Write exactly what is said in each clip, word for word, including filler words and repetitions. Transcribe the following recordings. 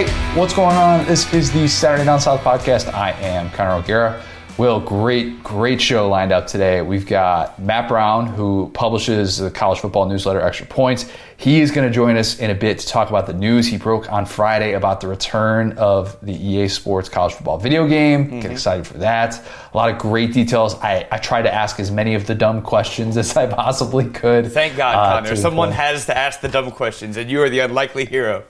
Hey, what's going on? This is the Saturday Down South podcast. I am Connor O'Gara. Will, great, great show lined up today. We've got Matt Brown, who publishes the college football newsletter Extra Points. He is going to join us in a bit to talk about the news he broke on Friday about the return of the E A Sports college football video game. Mm-hmm. Get excited for that. A lot of great details. I, I tried to ask as many of the dumb questions as I possibly could. Thank God, uh, Connor. Someone has to ask the dumb questions, and you are the unlikely hero.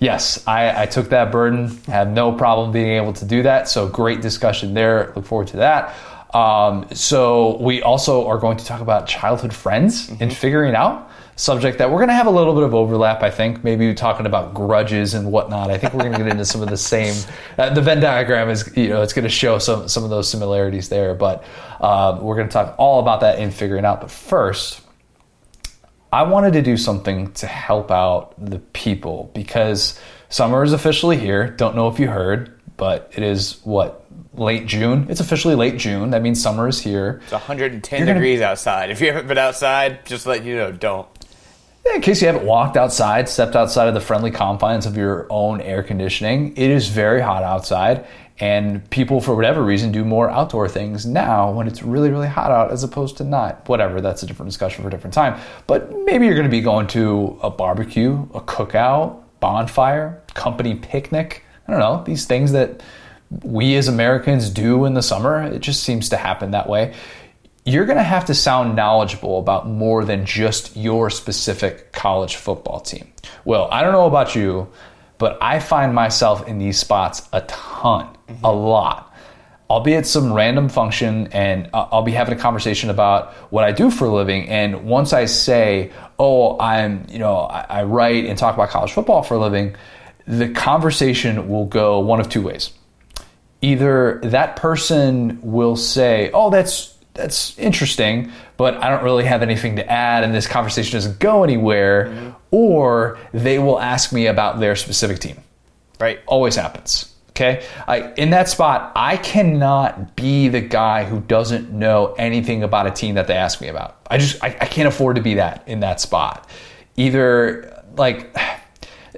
Yes, I, I took that burden, have no problem being able to do that. So great discussion there. Look forward to that. Um, so we also are going to talk about childhood friends mm-hmm. and figuring out subject that we're going to have a little bit of overlap, I think. Maybe talking about grudges and whatnot. I think we're going to get into some of the same. Uh, the Venn diagram is, you know, it's going to show some, some of those similarities there. But um, we're going to talk all about that in figuring out. But first, I wanted to do something to help out the people because summer is officially here. Don't know if you heard, but it is, what, late June? It's officially late June. That means summer is here. It's one hundred ten You're degrees gonna... outside. If you haven't been outside, just let you know, don't. Yeah, in case you haven't walked outside, stepped outside of the friendly confines of your own air conditioning, it is very hot outside. And people, for whatever reason, do more outdoor things now when it's really, really hot out as opposed to not. Whatever, that's a different discussion for a different time. But maybe you're going to be going to a barbecue, a cookout, bonfire, company picnic. I don't know, these things that we as Americans do in the summer. It just seems to happen that way. You're going to have to sound knowledgeable about more than just your specific college football team. Well, I don't know about you, but I find myself in these spots a ton, mm-hmm. a lot. I'll be at some random function and I'll be having a conversation about what I do for a living. And once I say, oh, I'm, you know, I, I write and talk about college football for a living, the conversation will go one of two ways. Either that person will say, oh, that's, that's interesting, but I don't really have anything to add and this conversation doesn't go anywhere. Mm-hmm. Or they will ask me about their specific team. Right? Always happens. Okay? I, in that spot, I cannot be the guy who doesn't know anything about a team that they ask me about. I just, I, I can't afford to be that in that spot. Either, like,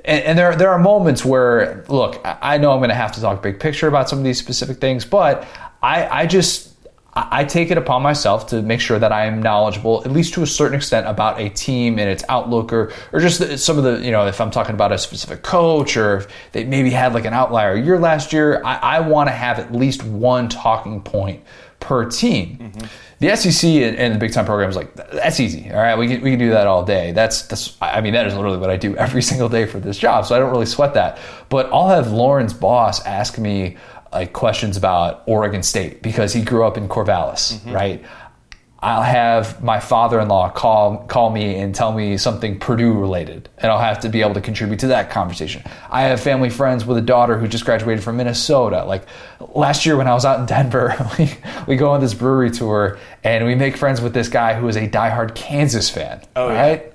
and, and there, there are moments where, look, I know I'm going to have to talk big picture about some of these specific things, but I, I just... I take it upon myself to make sure that I am knowledgeable, at least to a certain extent, about a team and its outlook, or or just some of the, you know, if I'm talking about a specific coach or if they maybe had like an outlier year last year, I, I want to have at least one talking point per team. Mm-hmm. The S E C and, and the big time programs, like, that's easy. All right, we can, we can do that all day. That's, that's I mean, that is literally what I do every single day for this job, so I don't really sweat that. But I'll have Lauren's boss ask me, like, questions about Oregon State because he grew up in Corvallis, mm-hmm. right? I'll have my father-in-law call call me and tell me something Purdue-related, and I'll have to be able to contribute to that conversation. I have family friends with a daughter who just graduated from Minnesota. Like, last year when I was out in Denver, we, we go on this brewery tour, and we make friends with this guy who is a diehard Kansas fan, oh, right? Yeah.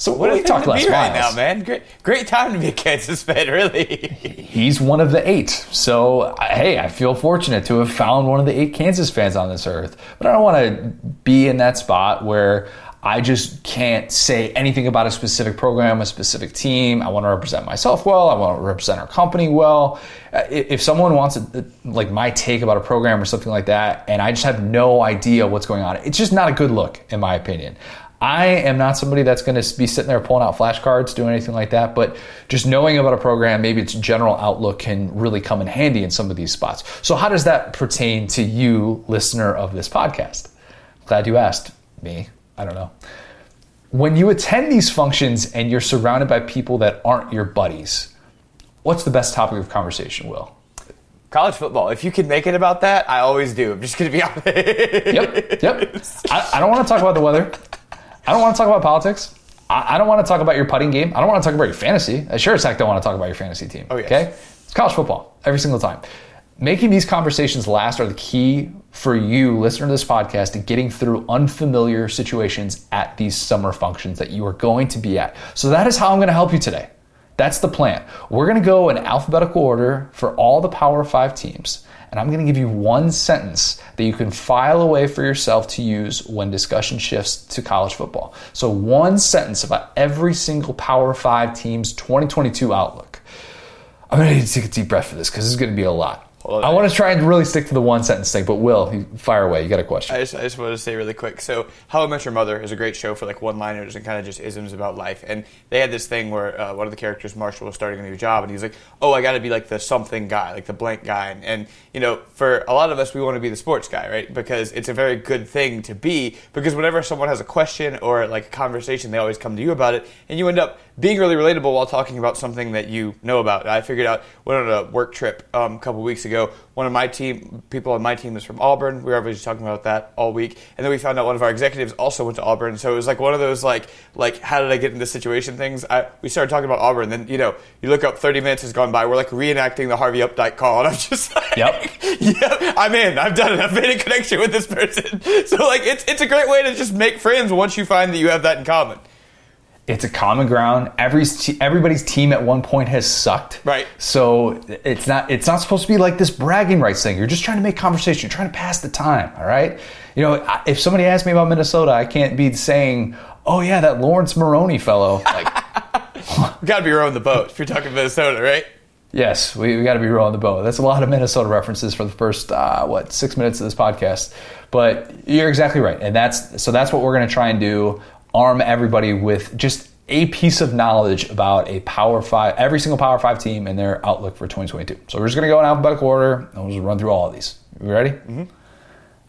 So what, what do we talk last right now, man? Great, great time to be a Kansas fan, really. He's one of the eight. So, hey, I feel fortunate to have found one of the eight Kansas fans on this earth. But I don't want to be in that spot where I just can't say anything about a specific program, a specific team. I want to represent myself well. I want to represent our company well. If someone wants a, like my take about a program or something like that, and I just have no idea what's going on, it's just not a good look, in my opinion. I am not somebody that's going to be sitting there pulling out flashcards, doing anything like that, but just knowing about a program, maybe its general outlook can really come in handy in some of these spots. So how does that pertain to you, listener of this podcast? Glad you asked me. I don't know. When you attend these functions and you're surrounded by people that aren't your buddies, what's the best topic of conversation, Will? College football. If you can make it about that, I always do. I'm just going to be honest. Yep, yep. I, I don't want to talk about the weather. I don't want to talk about politics. I don't want to talk about your putting game. I don't want to talk about your fantasy. I sure as heck don't want to talk about your fantasy team. Oh, yes. Okay? It's college football every single time. Making these conversations last are the key for you, listener to this podcast, to getting through unfamiliar situations at these summer functions that you are going to be at. So that is how I'm going to help you today. That's the plan. We're going to go in alphabetical order for all the Power Five teams. And I'm going to give you one sentence that you can file away for yourself to use when discussion shifts to college football. So one sentence about every single Power Five team's twenty twenty-two outlook. I'm going to need to take a deep breath for this because this is going to be a lot. Well, I want to try and really stick to the one sentence thing, but Will, fire away. You got a question. I just, I just wanted to say really quick. So How I Met Your Mother is a great show for like one-liners and kind of just isms about life. And they had this thing where uh, one of the characters, Marshall, was starting a new job, and he was like, oh, I got to be like the something guy, like the blank guy. And, and, you know, for a lot of us, we want to be the sports guy, right? Because it's a very good thing to be, because whenever someone has a question or like a conversation, they always come to you about it, and you end up being really relatable while talking about something that you know about. I figured out, went on a work trip um, a couple weeks ago, ago. One of my team, people on my team is from Auburn. We were obviously talking about that all week. And then we found out one of our executives also went to Auburn. So it was like one of those like, like how did I get in this situation things. I, we started talking about Auburn. Then, you know, you look up, thirty minutes has gone by. We're like reenacting the Harvey Updike call. And I'm just like, yep. yeah, I'm in. I've done it. I've made a connection with this person. So like, it's it's a great way to just make friends once you find that you have that in common. It's a common ground. Every everybody's team at one point has sucked. Right. So it's not it's not supposed to be like this bragging rights thing. You're just trying to make conversation. You're trying to pass the time. All right. You know, if somebody asks me about Minnesota, I can't be saying, "Oh yeah, that Lawrence Maroney fellow." Like, you got to be rowing the boat if you're talking Minnesota, right? Yes, we we got to be rowing the boat. That's a lot of Minnesota references for the first uh, what six minutes of this podcast. But you're exactly right, and that's so that's what we're going to try and do. Arm everybody with just a piece of knowledge about a Power Five, every single Power Five team and their outlook for twenty twenty-two. So we're just going to go in alphabetical order, and we'll just run through all of these. You ready? Mm-hmm.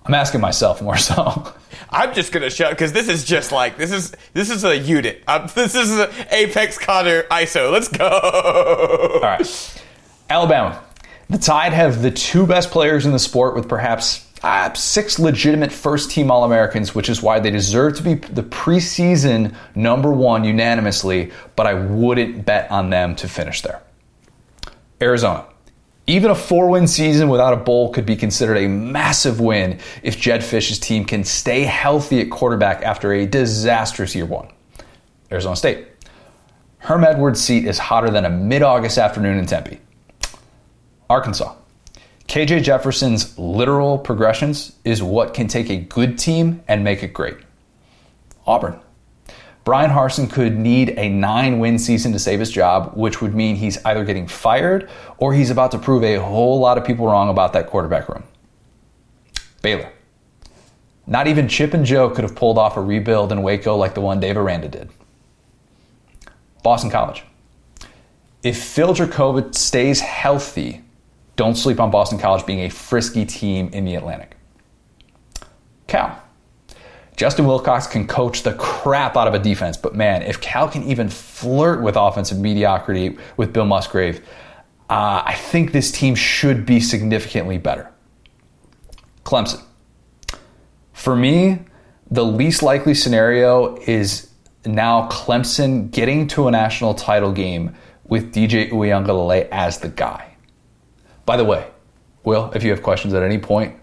I'm asking myself more so. I'm just going to shout because this is just like this is this is a unit. I'm, this is an Apex Connor I S O. Let's go. All right, Alabama. The Tide have the two best players in the sport with perhaps. Uh, six legitimate first-team All-Americans, which is why they deserve to be the preseason number one unanimously, but I wouldn't bet on them to finish there. Arizona. Even a four-win season without a bowl could be considered a massive win if Jed Fish's team can stay healthy at quarterback after a disastrous year one. Arizona State. Herm Edwards' seat is hotter than a mid-August afternoon in Tempe. Arkansas. K J Jefferson's literal progressions is what can take a good team and make it great. Auburn. Brian Harsin could need a nine-win season to save his job, which would mean he's either getting fired or he's about to prove a whole lot of people wrong about that quarterback room. Baylor. Not even Chip and Joe could have pulled off a rebuild in Waco like the one Dave Aranda did. Boston College. If Phil Jurkovec stays healthy, don't sleep on Boston College being a frisky team in the Atlantic. Cal. Justin Wilcox can coach the crap out of a defense, but man, if Cal can even flirt with offensive mediocrity with Bill Musgrave, uh, I think this team should be significantly better. Clemson. For me, the least likely scenario is now Clemson getting to a national title game with D J Uiagalelei as the guy. By the way, Will, if you have questions at any point,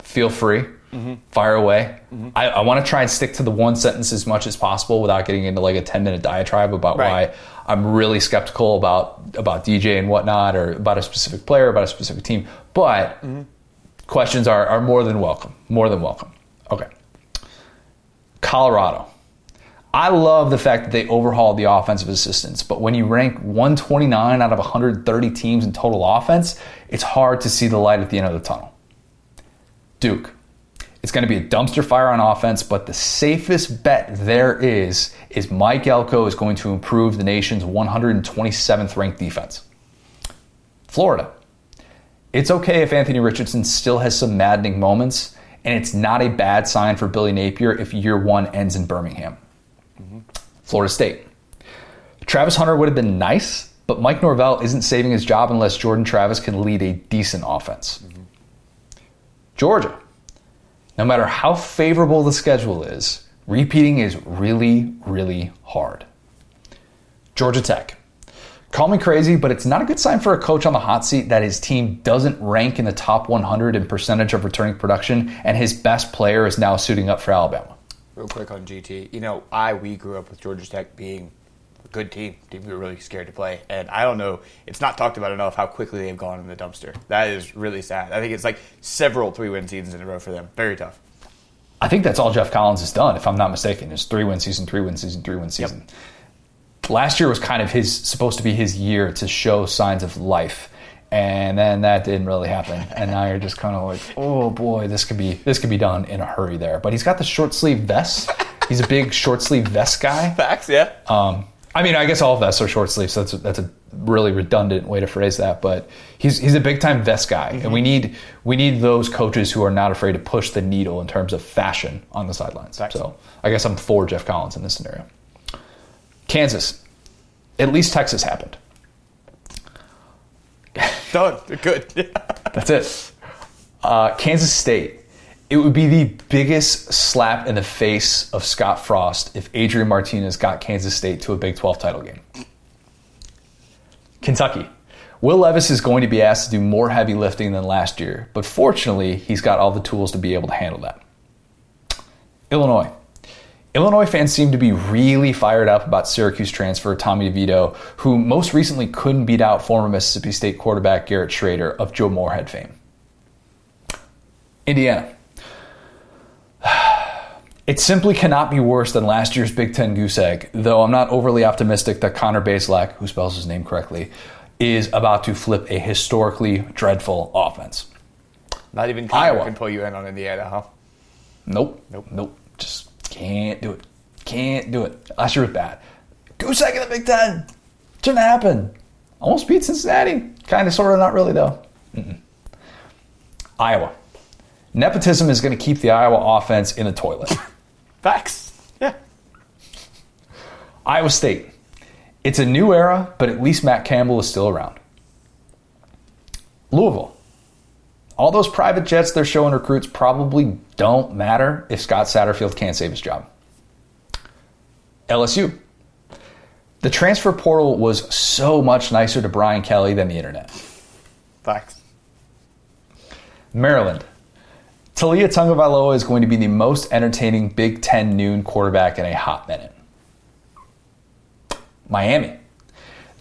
feel free. Mm-hmm. Fire away. Mm-hmm. I, I want to try and stick to the one sentence as much as possible without getting into like a ten-minute diatribe about right. why I'm really skeptical about, about D J and whatnot or about a specific player, about a specific team. But mm-hmm. questions are, are more than welcome. More than welcome. Okay. Colorado. I love the fact that they overhauled the offensive assistants, but when you rank one twenty-nine out of one hundred thirty teams in total offense, it's hard to see the light at the end of the tunnel. Duke. It's going to be a dumpster fire on offense, but the safest bet there is is Mike Elko is going to improve the nation's one hundred twenty-seventh ranked defense. Florida. It's okay if Anthony Richardson still has some maddening moments, and it's not a bad sign for Billy Napier if year one ends in Birmingham. Florida State. Travis Hunter would have been nice, but Mike Norvell isn't saving his job unless Jordan Travis can lead a decent offense. Mm-hmm. Georgia. No matter how favorable the schedule is, repeating is really, really hard. Georgia Tech. Call me crazy, but it's not a good sign for a coach on the hot seat that his team doesn't rank in the top one hundred in percentage of returning production, and his best player is now suiting up for Alabama. Real quick on G T, you know, I we grew up with Georgia Tech being a good team, team we were really scared to play, and I don't know, it's not talked about enough how quickly they've gone in the dumpster. That is really sad. I think it's like several three-win seasons in a row for them. Very tough. I think that's all Jeff Collins has done, if I'm not mistaken, is three-win season, three-win season, three-win season. Yep. last year was kind of his supposed to be his year to show signs of life. And then that didn't really happen. And now you're just kind of like, oh boy, this could be this could be done in a hurry there. But he's got the short sleeve vest. He's a big short sleeve vest guy. Facts, yeah. Um, I mean, I guess all vests are short sleeves, so that's that's a really redundant way to phrase that. But he's he's a big time vest guy, mm-hmm. and we need we need those coaches who are not afraid to push the needle in terms of fashion on the sidelines. Facts. So I guess I'm for Jeff Collins in this scenario. Kansas, at least Texas happened. Done. Good. That's it. Uh, Kansas State. It would be the biggest slap in the face of Scott Frost if Adrian Martinez got Kansas State to a Big twelve title game. Kentucky. Will Levis is going to be asked to do more heavy lifting than last year, but fortunately, he's got all the tools to be able to handle that. Illinois. Illinois fans seem to be really fired up about Syracuse transfer Tommy DeVito, who most recently couldn't beat out former Mississippi State quarterback Garrett Schrader of Joe Moorhead fame. Indiana. It simply cannot be worse than last year's Big Ten goose egg, though I'm not overly optimistic that Connor Bazelak, who spells his name correctly, is about to flip a historically dreadful offense. Not even Connor Iowa. Can pull you in on Indiana, huh? Nope. Nope. Nope. Just can't do it. Can't do it. Last year was bad. Goose egg in the Big Ten. Shouldn't happen. Almost beat Cincinnati. Kind of, sort of, not really, though. Mm-mm. Iowa. Nepotism is going to keep the Iowa offense in the toilet. Facts. Yeah. Iowa State. It's a new era, but at least Matt Campbell is still around. Louisville. All those private jets they're showing recruits probably don't matter if Scott Satterfield can't save his job. L S U. The transfer portal was so much nicer to Brian Kelly than the internet. Facts. Maryland. Talia Tungavailoa is going to be the most entertaining Big Ten noon quarterback in a hot minute. Miami.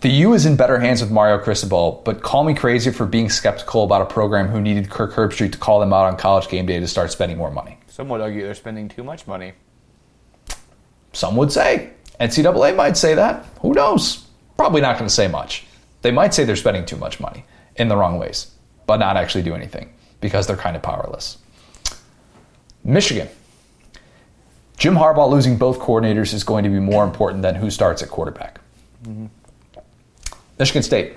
The U is in better hands with Mario Cristobal, but call me crazy for being skeptical about a program who needed Kirk Herbstreit to call them out on College game day to start spending more money. Some would argue they're spending too much money. Some would say. N C double A might say that. Who knows? Probably not going to say much. They might say they're spending too much money in the wrong ways, but not actually do anything because they're kind of powerless. Michigan. Jim Harbaugh losing both coordinators is going to be more important than who starts at quarterback. Mm-hmm. Michigan State.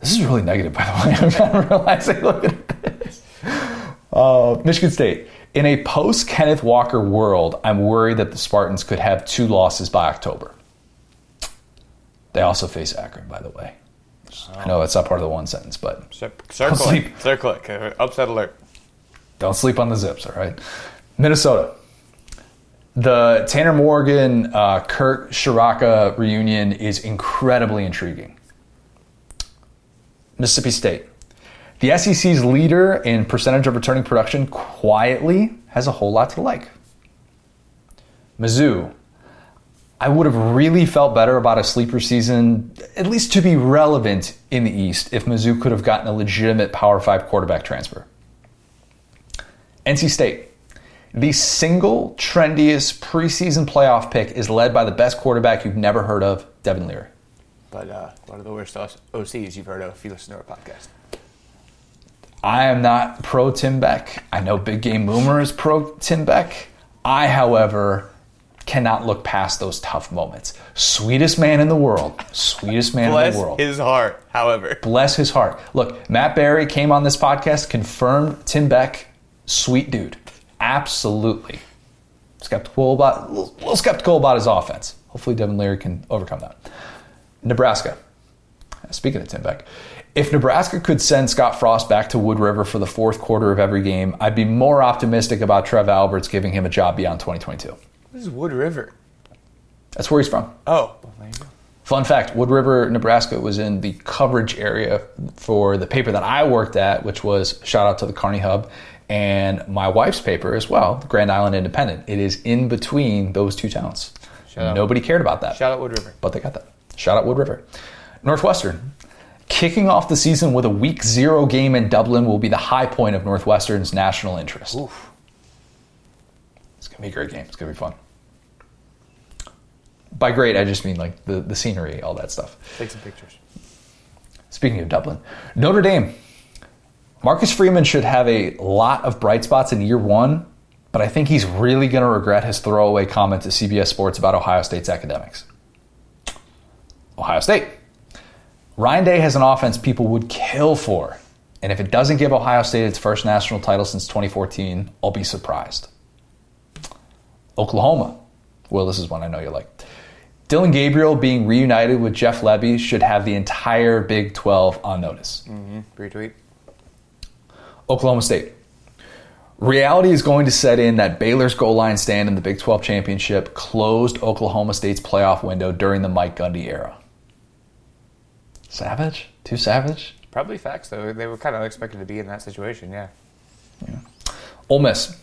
This is really negative, by the way. I'm kind of realizing, look at this. Uh, Michigan State. In a post-Kenneth Walker world, I'm worried that the Spartans could have two losses by October. They also face Akron, by the way. Oh. I know that's not part of the one sentence, but... Circle it. Circle it. Upset alert. Don't sleep on the Zips, all right? Minnesota. The Tanner Morgan, uh, Kurt Shiraka reunion is incredibly intriguing. Mississippi State. The S E C's leader in percentage of returning production quietly has a whole lot to like. Mizzou. I would have really felt better about a sleeper season, at least to be relevant in the East, if Mizzou could have gotten a legitimate Power five quarterback transfer. N C State. The single trendiest preseason playoff pick is led by the best quarterback you've never heard of, Devin Leary. But uh, one of the worst O Cs you've heard of if you listen to our podcast. I am not pro Tim Beck. I know Big Game Boomer is pro Tim Beck. I, however, cannot look past those tough moments. Sweetest man in the world. Sweetest man in the world. Bless his heart, however. Bless his heart. Look, Matt Barry came on this podcast, confirmed Tim Beck. Sweet dude. Absolutely. Skeptical about, a little skeptical about his offense. Hopefully Devin Leary can overcome that. Nebraska. Speaking of Tim Beck, if Nebraska could send Scott Frost back to Wood River for the fourth quarter of every game, I'd be more optimistic about Trev Alberts giving him a job beyond twenty twenty-two. This is Wood River. That's where he's from. Oh. Fun fact, Wood River, Nebraska was in the coverage area for the paper that I worked at, which was, shout out to the Kearney Hub, and my wife's paper as well, the Grand Island Independent. It is in between those two towns. Shout Nobody out. Cared about that. Shout out Wood River. But they got that. Shout out Wood River. Northwestern. Kicking off the season with a week zero game in Dublin will be the high point of Northwestern's national interest. Oof. It's going to be a great game. It's going to be fun. by great, I just mean like the, the scenery, all that stuff. Take some pictures. Speaking of Dublin, Notre Dame. Marcus Freeman should have a lot of bright spots in year one, but I think he's really going to regret his throwaway comment to C B S Sports about Ohio State's academics. Ohio State. Ryan Day has an offense people would kill for, and if it doesn't give Ohio State its first national title since twenty fourteen, I'll be surprised. Oklahoma. Well, this is one I know you like. Dylan Gabriel being reunited with Jeff Lebby should have the entire Big twelve on notice. Mm-hmm. Retweet. Oklahoma State. Reality is going to set in that Baylor's goal line stand in the Big twelve championship closed Oklahoma State's playoff window during the Mike Gundy era. Savage? Too savage? Probably facts, though. They were kind of expected to be in that situation, yeah. yeah. Ole Miss.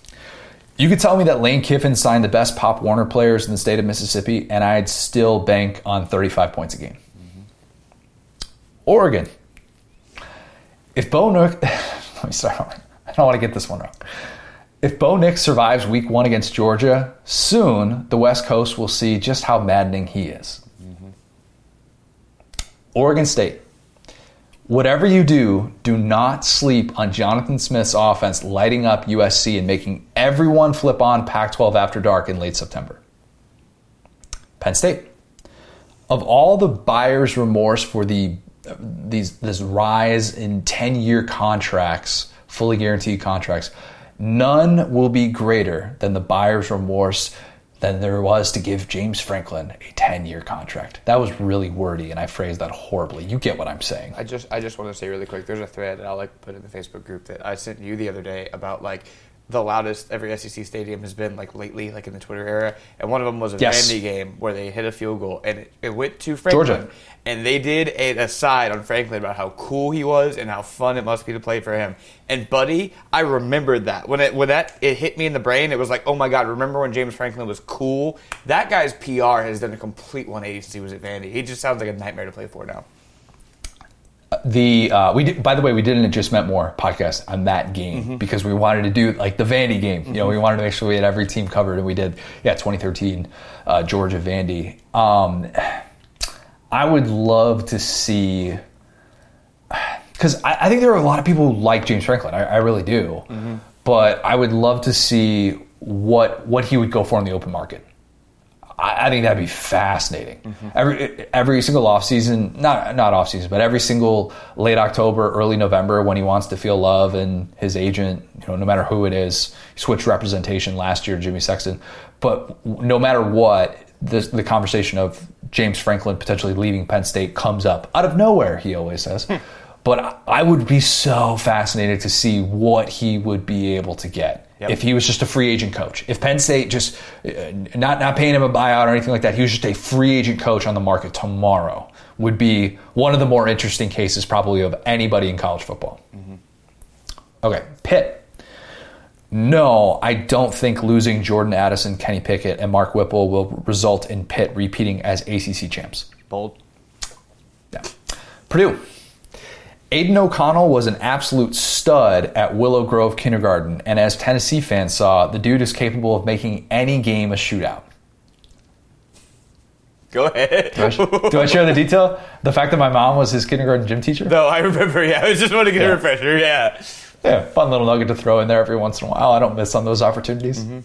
You could tell me that Lane Kiffin signed the best Pop Warner players in the state of Mississippi, and I'd still bank on thirty-five points a game. Mm-hmm. Oregon. If Bo Nix... Let me start over. I don't want to get this one wrong. If Bo Nix survives week one against Georgia, soon the West Coast will see just how maddening he is. Mm-hmm. Oregon State. Whatever you do, do not sleep on Jonathan Smith's offense lighting up U S C and making everyone flip on Pac twelve after dark in late September. Penn State. Of all the buyer's remorse for the these this rise in ten-year contracts, fully guaranteed contracts, none will be greater than the buyer's remorse than there was to give James Franklin a ten-year contract. That was really wordy, and I phrased that horribly. You get what I'm saying. I just I just want to say really quick, there's a thread that I'll like put in the Facebook group that I sent you the other day about like the loudest every S E C stadium has been like lately, like in the Twitter era. And one of them was a yes. Vandy game where they hit a field goal, and it, it went to Franklin. Georgia. And they did an aside on Franklin about how cool he was and how fun it must be to play for him. And, buddy, I remembered that. When it when that it hit me in the brain, it was like, oh, my God, remember when James Franklin was cool? That guy's P R has done a complete one eighty since he was at Vandy. He just sounds like a nightmare to play for now. The uh, we did, by the way, we did an It Just Meant More podcast on that game mm-hmm. because we wanted to do like the Vandy game. Mm-hmm. You know, we wanted to make sure we had every team covered, and we did. Yeah, twenty thirteen uh, Georgia Vandy. Um, I would love to see, because I, I think there are a lot of people who like James Franklin. I, I really do, mm-hmm. but I would love to see what what he would go for in the open market. I think that'd be fascinating. Mm-hmm. Every every single offseason, not not offseason, but every single late October, early November, when he wants to feel love and his agent, you know, no matter who it is, switched representation last year, Jimmy Sexton. But no matter what, this, the conversation of James Franklin potentially leaving Penn State comes up out of nowhere. He always says, but I would be so fascinated to see what he would be able to get. Yep. If he was just a free agent coach, if Penn State just uh, not not paying him a buyout or anything like that, he was just a free agent coach on the market tomorrow, would be one of the more interesting cases probably of anybody in college football. Mm-hmm. Okay, Pitt. No, I don't think losing Jordan Addison, Kenny Pickett, and Mark Whipple will result in Pitt repeating as A C C champs. Bold. Yeah. Purdue. Aiden O'Connell was an absolute stud at Willow Grove Kindergarten, and as Tennessee fans saw, the dude is capable of making any game a shootout. Go ahead. Do I, do I share the detail? The fact that my mom was his kindergarten gym teacher? No, I remember, yeah. I was just wanting to get yeah. a refresher, yeah. Yeah, fun little nugget to throw in there every once in a while. I don't miss on those opportunities. Mm-hmm.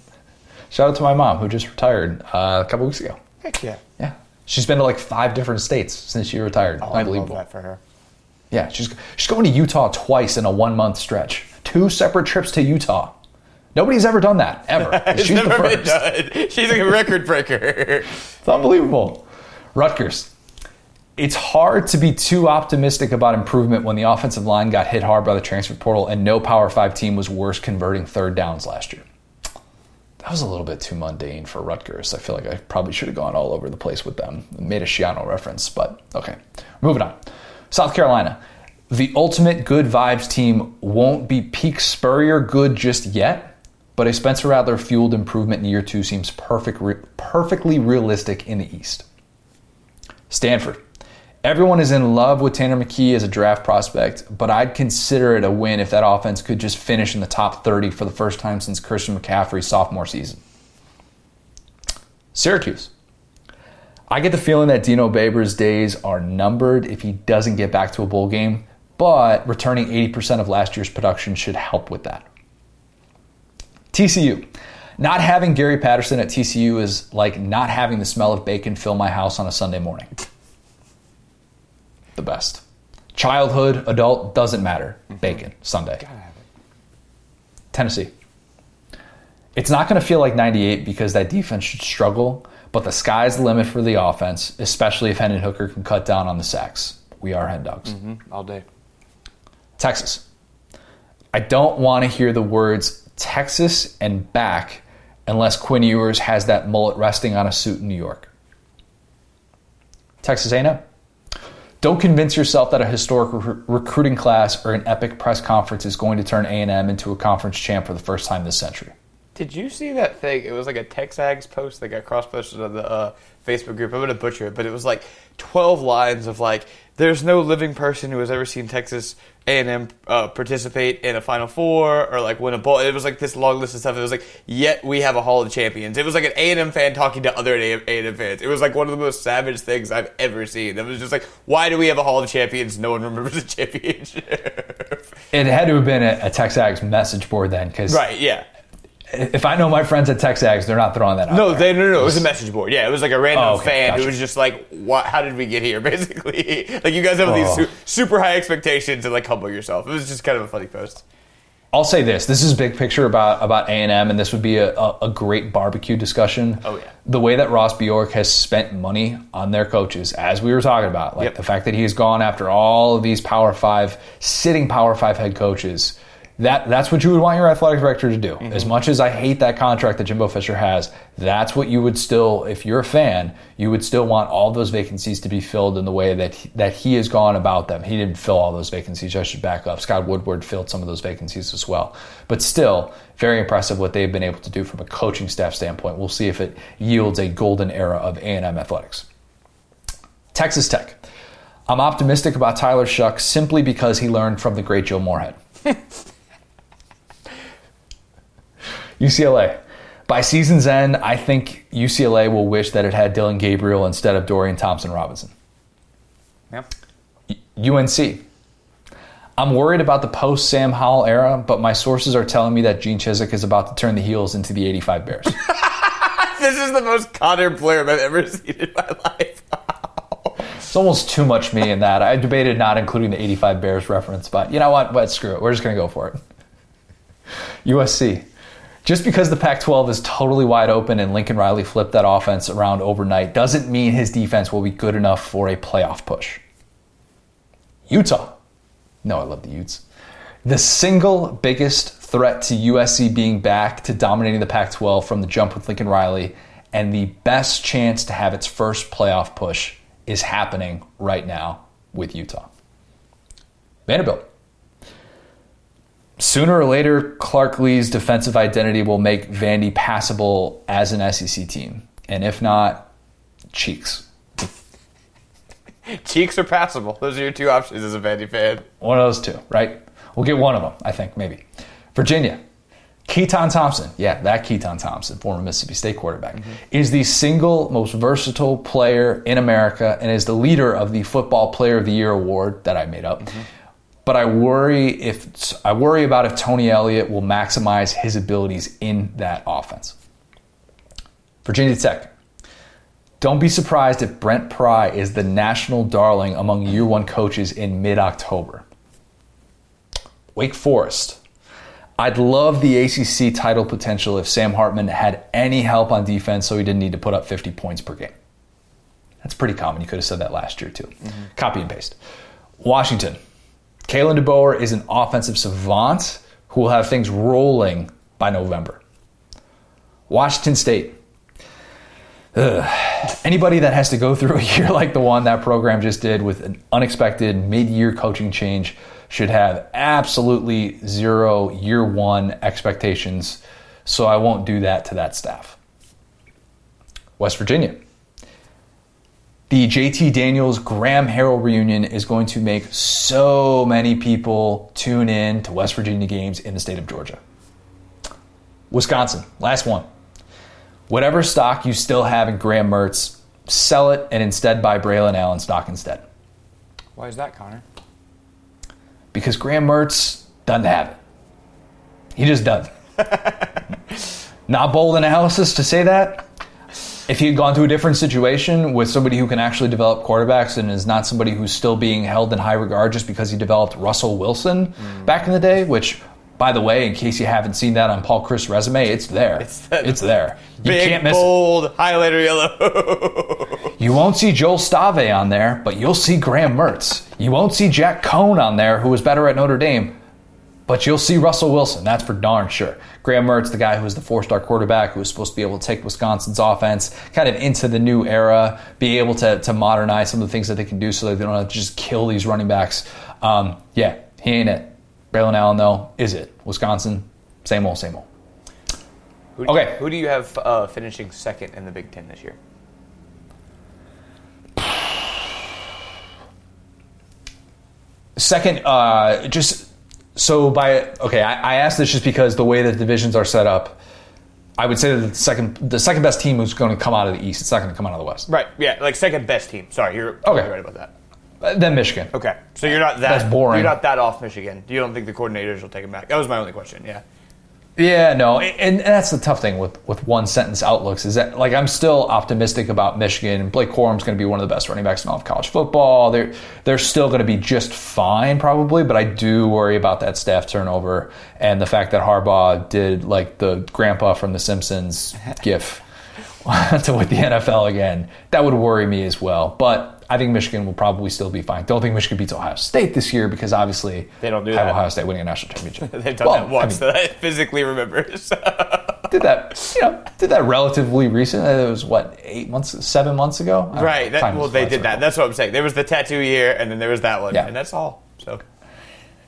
Shout out to my mom, who just retired uh, a couple weeks ago. Heck yeah. Yeah. She's been to like five different states since she retired. Oh, unbelievable. I love that for her. Yeah, she's she's going to Utah twice in a one-month stretch. Two separate trips to Utah. Nobody's ever done that, ever. She's never the first. Been done. She's like a record breaker. It's unbelievable. Rutgers. It's hard to be too optimistic about improvement when the offensive line got hit hard by the transfer portal and no Power five team was worse converting third downs last year. That was a little bit too mundane for Rutgers. I feel like I probably should have gone all over the place with them. Made a Shiano reference, but okay. Moving on. South Carolina, the ultimate good vibes team won't be peak Spurrier good just yet, but a Spencer Rattler fueled improvement in year two seems perfect, re- perfectly realistic in the East. Stanford, everyone is in love with Tanner McKee as a draft prospect, but I'd consider it a win if that offense could just finish in the top thirty for the first time since Christian McCaffrey's sophomore season. Syracuse. I get the feeling that Dino Baber's days are numbered if he doesn't get back to a bowl game, but returning eighty percent of last year's production should help with that. T C U. Not having Gary Patterson at T C U is like not having the smell of bacon fill my house on a Sunday morning. The best. Childhood, adult, doesn't matter. Bacon, Sunday. Gotta have it. Tennessee. It's not going to feel like ninety-eight because that defense should struggle, but the sky's the limit for the offense, especially if Hendon Hooker can cut down on the sacks. We are Hen Dogs. Mm-hmm. All day. Texas. I don't want to hear the words Texas and back unless Quinn Ewers has that mullet resting on a suit in New York. Texas A and M. Don't convince yourself that a historic re- recruiting class or an epic press conference is going to turn A and M into a conference champ for the first time this century. Did you see that thing? It was like a Texags post that got cross-posted on the uh, Facebook group. I'm going to butcher it, but it was like twelve lines of like, there's no living person who has ever seen Texas A and M uh, participate in a Final Four or like win a bowl. It was like this long list of stuff. It was like, yet we have a Hall of Champions. It was like an A and M fan talking to other A and M fans. It was like one of the most savage things I've ever seen. It was just like, why do we have a Hall of Champions? No one remembers the championship. It had to have been a, a Texags message board then. Cause right, yeah. If I know my friends at Texags, they're not throwing that out. No, they, no, no, it was a message board. Yeah, it was like a random oh, okay, fan gotcha. who was just like, "What? How did we get here?" Basically, like you guys have oh. these su- super high expectations and like humble yourself. It was just kind of a funny post. I'll say this: this is big picture about about A and M, and this would be a, a, a great barbecue discussion. Oh yeah, the way that Ross Bjork has spent money on their coaches, as we were talking about, like yep. the fact that he has gone after all of these Power Five, sitting Power Five head coaches. That That's what you would want your athletic director to do. Mm-hmm. As much as I hate that contract that Jimbo Fisher has, that's what you would still, if you're a fan, you would still want all those vacancies to be filled in the way that he, that he has gone about them. He didn't fill all those vacancies. I should back up. Scott Woodward filled some of those vacancies as well. But still, very impressive what they've been able to do from a coaching staff standpoint. We'll see if it yields a golden era of A and M athletics. Texas Tech. I'm optimistic about Tyler Shuck simply because he learned from the great Joe Moorhead. U C L A. By season's end, I think U C L A will wish that it had Dylan Gabriel instead of Dorian Thompson-Robinson. Yep. U N C. I'm worried about the post-Sam Howell era, but my sources are telling me that Gene Chizik is about to turn the heels into the eighty-five Bears. This is the most Connor player I've ever seen in my life. It's almost too much me in that. I debated not including the eighty-five Bears reference, but you know what? But screw it. We're just going to go for it. U S C. Just because the Pac twelve is totally wide open and Lincoln Riley flipped that offense around overnight doesn't mean his defense will be good enough for a playoff push. Utah. No, I love the Utes. The single biggest threat to U S C being back to dominating the Pac twelve from the jump with Lincoln Riley and the best chance to have its first playoff push is happening right now with Utah. Vanderbilt. Sooner or later, Clark Lee's defensive identity will make Vandy passable as an S E C team. And if not, Cheeks. Cheeks are passable. Those are your two options as a Vandy fan. One of those two, right? We'll get one of them, I think, maybe. Virginia. Keaton Thompson. Yeah, that Keaton Thompson, former Mississippi State quarterback, mm-hmm. is the single most versatile player in America and is the leader of the Football Player of the Year award that I made up. Mm-hmm. But I worry if I worry about if Tony Elliott will maximize his abilities in that offense. Virginia Tech. Don't be surprised if Brent Pry is the national darling among year one coaches in mid-October. Wake Forest. I'd love the A C C title potential if Sam Hartman had any help on defense so he didn't need to put up fifty points per game. That's pretty common. You could have said that last year too. Mm-hmm. Copy and paste. Washington. Kalen DeBoer is an offensive savant who will have things rolling by November. Washington State. Ugh. Anybody that has to go through a year like the one that program just did with an unexpected mid-year coaching change should have absolutely zero year one expectations, so I won't do that to that staff. West Virginia. The J T Daniels Graham Harrell reunion is going to make so many people tune in to West Virginia games in the state of Georgia. Wisconsin, last one. Whatever stock you still have in Graham Mertz, sell it and instead buy Braylon Allen stock instead. Why is that, Connor? Because Graham Mertz doesn't have it. He just doesn't. Not bold analysis to say that. If he had gone to a different situation with somebody who can actually develop quarterbacks and is not somebody who's still being held in high regard just because he developed Russell Wilson mm. back in the day, which, by the way, in case you haven't seen that on Paul Chris' resume, it's there. It's, it's there. You big, can't miss bold, it. Highlighter yellow. You won't see Joel Stave on there, but you'll see Graham Mertz. You won't see Jack Cohn on there, who was better at Notre Dame, but you'll see Russell Wilson. That's for darn sure. Graham Mertz, the guy who was the four-star quarterback who was supposed to be able to take Wisconsin's offense kind of into the new era, be able to, to modernize some of the things that they can do so that they don't have to just kill these running backs. Um, yeah, he ain't it. Braylon Allen, though, is it. Wisconsin, same old, same old. Who do, okay. Who do you have uh, finishing second in the Big Ten this year? Second, uh, just... So by okay, I, I asked this just because the way that the divisions are set up, I would say that the second the second best team is going to come out of the East. It's not going to come out of the West. Right. Yeah. Like second best team. Sorry, you're totally okay. Right about that. Uh, then Michigan. Okay. So you're not that. That's boring. You're not that off Michigan. You don't think the coordinators will take them back? That was my only question. Yeah. Yeah. No. And, and that's the tough thing with, with one sentence outlooks is that like I'm still optimistic about Michigan. Blake Corum's going to be one of the best running backs in all of college football. They're they're still going to be just fine probably, but I do worry about that staff turnover and the fact that Harbaugh did like the grandpa from The Simpsons gif to with the N F L again. That would worry me as well. But I think Michigan will probably still be fine. Don't think Michigan beats Ohio State this year because obviously they don't do have that. Ohio State winning a national championship. They've done well, that once I mean, that I physically remember. did that, you know, did that relatively recent. It was what eight months, seven months ago. Right. That, well, they did that. Long. That's what I'm saying. There was the tattoo year, and then there was that one, yeah. And that's all. So,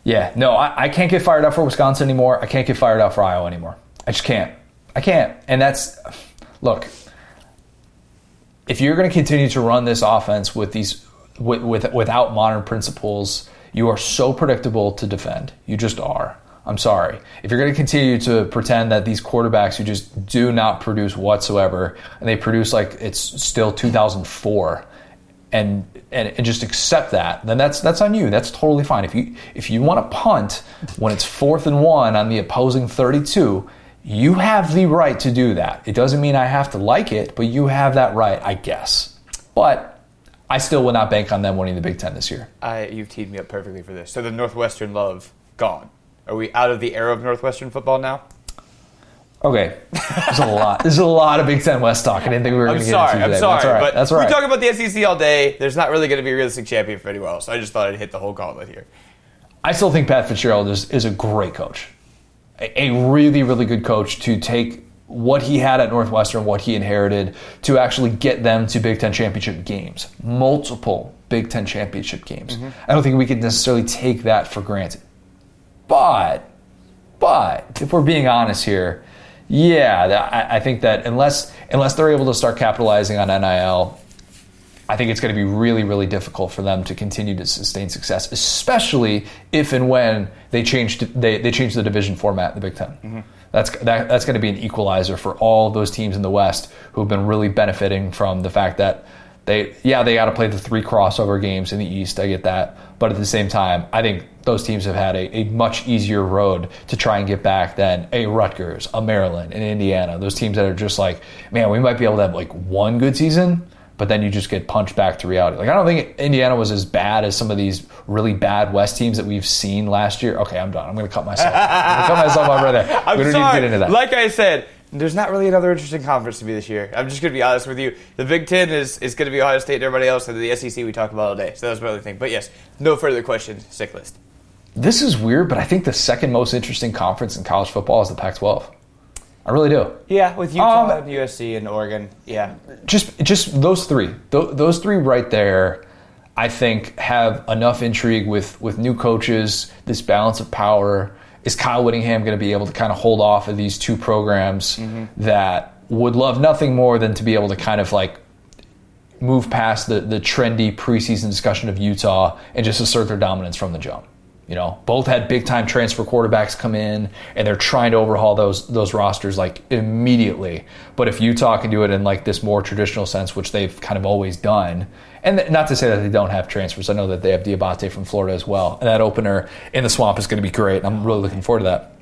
yeah, no, I, I can't get fired up for Wisconsin anymore. I can't get fired up for Iowa anymore. I just can't. I can't. And that's look. If you're going to continue to run this offense with these, with, with without modern principles, you are so predictable to defend. You just are. I'm sorry. If you're going to continue to pretend that these quarterbacks who just do not produce whatsoever, and they produce like it's still two thousand four, and and, and just accept that, then that's that's on you. That's totally fine. If you if you want to punt when it's fourth and one on the opposing thirty-two. You have the right to do that. It doesn't mean I have to like it, but you have that right, I guess. But I still would not bank on them winning the Big Ten this year. I, you've teed me up perfectly for this. So the Northwestern love, gone. Are we out of the era of Northwestern football now? Okay. There's a lot. There's a lot of Big Ten West talk. I didn't think we were going to get into today. I'm sorry. I'm sorry. But that's all right. We talk about the S E C all day. There's not really going to be a realistic champion for anyone else. I just thought I'd hit the whole gauntlet here. I still think Pat Fitzgerald is, is a great coach. A really, really good coach to take what he had at Northwestern, what he inherited, to actually get them to Big Ten championship games. Multiple Big Ten championship games. Mm-hmm. I don't think we can necessarily take that for granted. But, but, if we're being honest here, yeah, I, I think that unless unless they're able to start capitalizing on N I L, I think it's going to be really, really difficult for them to continue to sustain success, especially if and when they change they, they change the division format in the Big Ten. Mm-hmm. That's that, that's going to be an equalizer for all those teams in the West who have been really benefiting from the fact that they yeah they got to play the three crossover games in the East. I get that, but at the same time, I think those teams have had a, a much easier road to try and get back than a Rutgers, a Maryland, and Indiana. Those teams that are just like, man, we might be able to have like one good season. But then you just get punched back to reality. Like, I don't think Indiana was as bad as some of these really bad West teams that we've seen last year. Okay, I'm done. I'm going to cut myself off. I'm going to cut myself off right there. I'm we don't sorry. Need to get into that. Like I said, there's not really another interesting conference to be this year. I'm just going to be honest with you. The Big Ten is, is going to be Ohio State and everybody else, and the S E C we talked about all day. So that was my other thing. But yes, no further questions. Sick list. This is weird, but I think the second most interesting conference in college football is the Pac twelve. I really do. Yeah, with Utah um, and U S C and Oregon. Yeah, just just those three. Th- those three right there, I think, have enough intrigue with with new coaches. This balance of power. Is Kyle Whittingham going to be able to kind of hold off of these two programs mm-hmm. that would love nothing more than to be able to kind of like move past the the trendy preseason discussion of Utah and just assert their dominance from the jump? You know, both had big-time transfer quarterbacks come in, and they're trying to overhaul those those rosters, like, immediately. But if Utah can do it in, like, this more traditional sense, which they've kind of always done, and th- not to say that they don't have transfers. I know that they have Diabate from Florida as well. And that opener in the swamp is going to be great. I'm really looking forward to that.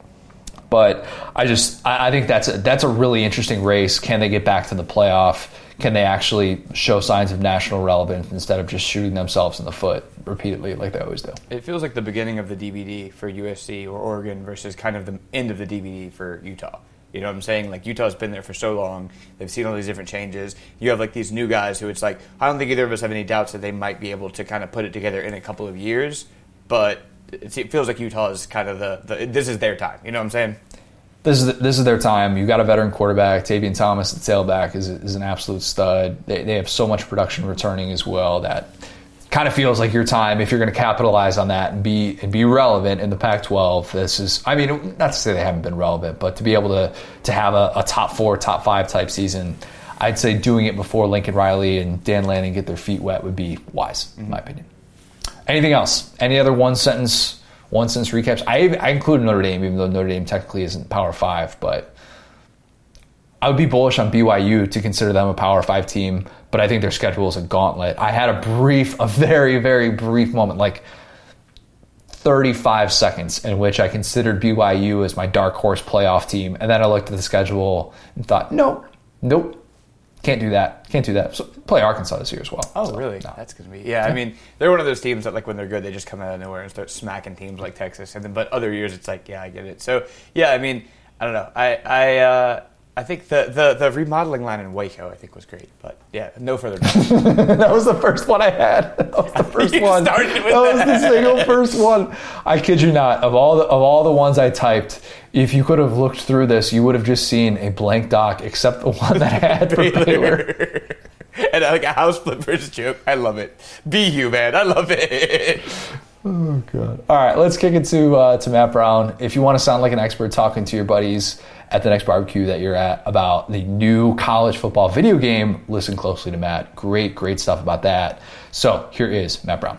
But I just I, I think that's a, that's a really interesting race. Can they get back to the playoff? Can they actually show signs of national relevance instead of just shooting themselves in the foot repeatedly like they always do? It feels like the beginning of the D V D for U S C or Oregon versus kind of the end of the D V D for Utah. You know what I'm saying? Like, Utah's been there for so long. They've seen all these different changes. You have, like, these new guys who it's like, I don't think either of us have any doubts that they might be able to kind of put it together in a couple of years. But it feels like Utah is kind of the, the this is their time. You know what I'm saying? This is the, this is their time. You've got a veteran quarterback. Tavian Thomas at tailback is is an absolute stud. They they have so much production returning as well that kind of feels like your time if you're going to capitalize on that and be and be relevant in the Pac twelve. This is, I mean, not to say they haven't been relevant, but to be able to to have a, a top four, top five type season, I'd say doing it before Lincoln Riley and Dan Lanning get their feet wet would be wise, mm-hmm. in my opinion. Anything else? Any other one sentence? One since recaps, I, I include Notre Dame, even though Notre Dame technically isn't Power Five, but I would be bullish on B Y U to consider them a Power Five team, but I think their schedule is a gauntlet. I had a brief, a very, very brief moment, like thirty-five seconds, in which I considered B Y U as my dark horse playoff team, and then I looked at the schedule and thought, nope, nope. Can't do that. Can't do that. So play Arkansas this year as well. Oh, so, really? No. That's going to be... Yeah, I mean, they're one of those teams that, like, when they're good, they just come out of nowhere and start smacking teams like Texas. And then, but other years, it's like, yeah, I get it. So, yeah, I mean, I don't know. I I uh, I think the, the, the remodeling line in Waco, I think, was great. But, yeah, no further... That was the first one I had. That was the first you one. Started with that, that was the single first one. I kid you not. Of all the, of all the ones I typed... If you could have looked through this, you would have just seen a blank doc except the one that I had Baylor. for Baylor. And like a house flippers joke. I love it. B U, man. I love it. Oh, God. All right, let's kick it to uh, to Matt Brown. If you want to sound like an expert talking to your buddies at the next barbecue that you're at about the new college football video game, listen closely to Matt. Great, great stuff about that. So here is Matt Brown.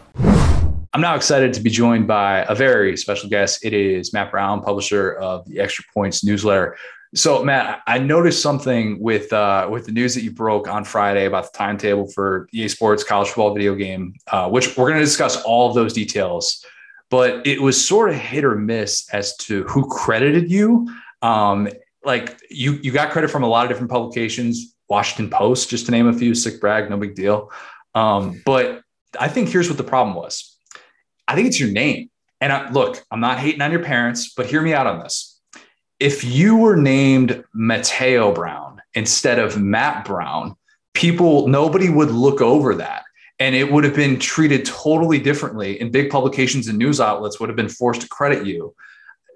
I'm now excited to be joined by a very special guest. It is Matt Brown, publisher of the Extra Points newsletter. So, Matt, I noticed something with uh, with the news that you broke on Friday about the timetable for E A Sports college football video game, uh, which we're going to discuss all of those details. But it was sort of hit or miss as to who credited you. Um, like you, you got credit from a lot of different publications, Washington Post, just to name a few. Sick brag, no big deal. Um, but I think here's what the problem was. I think it's your name. And I, look, I'm not hating on your parents, but hear me out on this. If you were named Mateo Brown instead of Matt Brown, people, nobody would look over that. And it would have been treated totally differently. And big publications and news outlets would have been forced to credit you.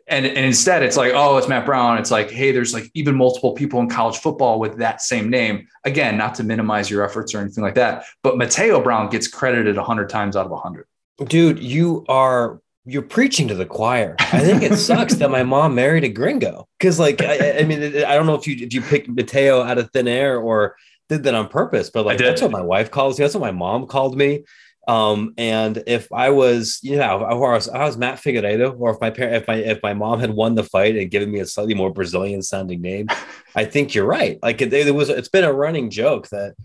And, and instead, it's like, oh, it's Matt Brown. It's like, hey, there's like even multiple people in college football with that same name. Again, not to minimize your efforts or anything like that. But Mateo Brown gets credited one hundred times out of one hundred. Dude, you are, you're preaching to the choir. I think it sucks that my mom married a gringo. Cause like, I, I mean, I don't know if you, if you picked Mateo out of thin air or did that on purpose, but like, that's what my wife calls me. That's what my mom called me. Um, and if I was, you know, if I was, I was Matt Figueiredo, or if my parent, if my, if my mom had won the fight and given me a slightly more Brazilian sounding name, I think you're right. Like it, it was, it's been a running joke that,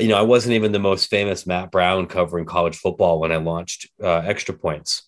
you know, I wasn't even the most famous Matt Brown covering college football when I launched uh, Extra Points.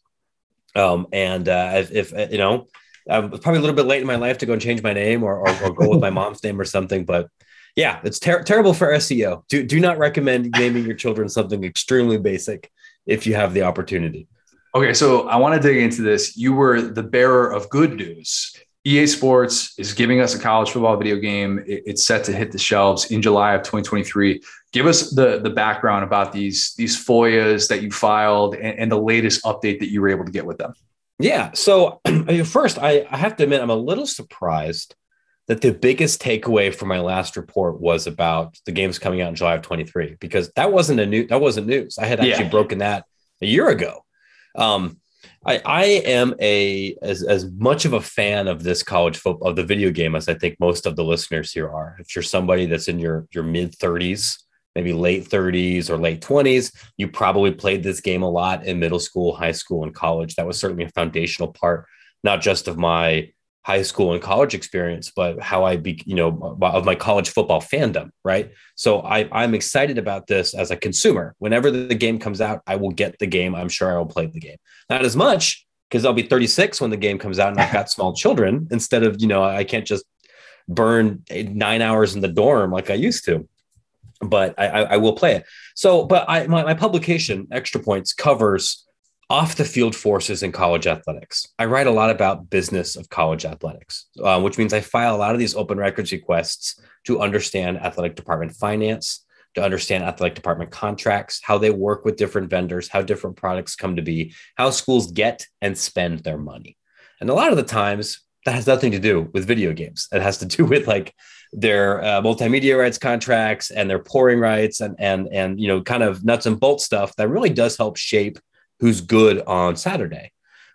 Um, and uh, if, if, you know, I'm probably a little bit late in my life to go and change my name or, or, or go with my mom's name or something. But yeah, it's ter- terrible for S E O. Do, do not recommend naming your children something extremely basic if you have the opportunity. Okay, so I want to dig into this. You were the bearer of good news. E A Sports is giving us a college football video game. It's set to hit the shelves in July of twenty twenty-three. Give us the, the background about these, these F O I As that you filed and, and the latest update that you were able to get with them. Yeah. So I mean, first, I, I have to admit, I'm a little surprised that the biggest takeaway from my last report was about the games coming out in July of twenty-three, because that wasn't a new, that wasn't news. I had actually yeah. broken that a year ago. Um, I, I am a as, as much of a fan of this college football, of the video game, as I think most of the listeners here are. If you're somebody that's in your your mid thirties maybe late thirties or late twenties, you probably played this game a lot in middle school, high school, and college. That was certainly a foundational part, not just of my high school and college experience, but how I be, you know, of my college football fandom. Right. So I, I'm excited about this as a consumer. Whenever the game comes out, I will get the game. I'm sure I will play the game. Not as much, because I'll be thirty-six when the game comes out and I've got small children, instead of, you know, I can't just burn nine hours in the dorm like I used to, but I, I, I will play it. So, but I, my, my publication Extra Points covers off the field forces in college athletics. I write a lot about business of college athletics, uh, which means I file a lot of these open records requests to understand athletic department finance, to understand athletic department contracts, how they work with different vendors, how different products come to be, how schools get and spend their money. And a lot of the times that has nothing to do with video games. It has to do with like their uh, multimedia rights contracts and their pouring rights and, and, and, you know, kind of nuts and bolts stuff that really does help shape who's good on Saturday.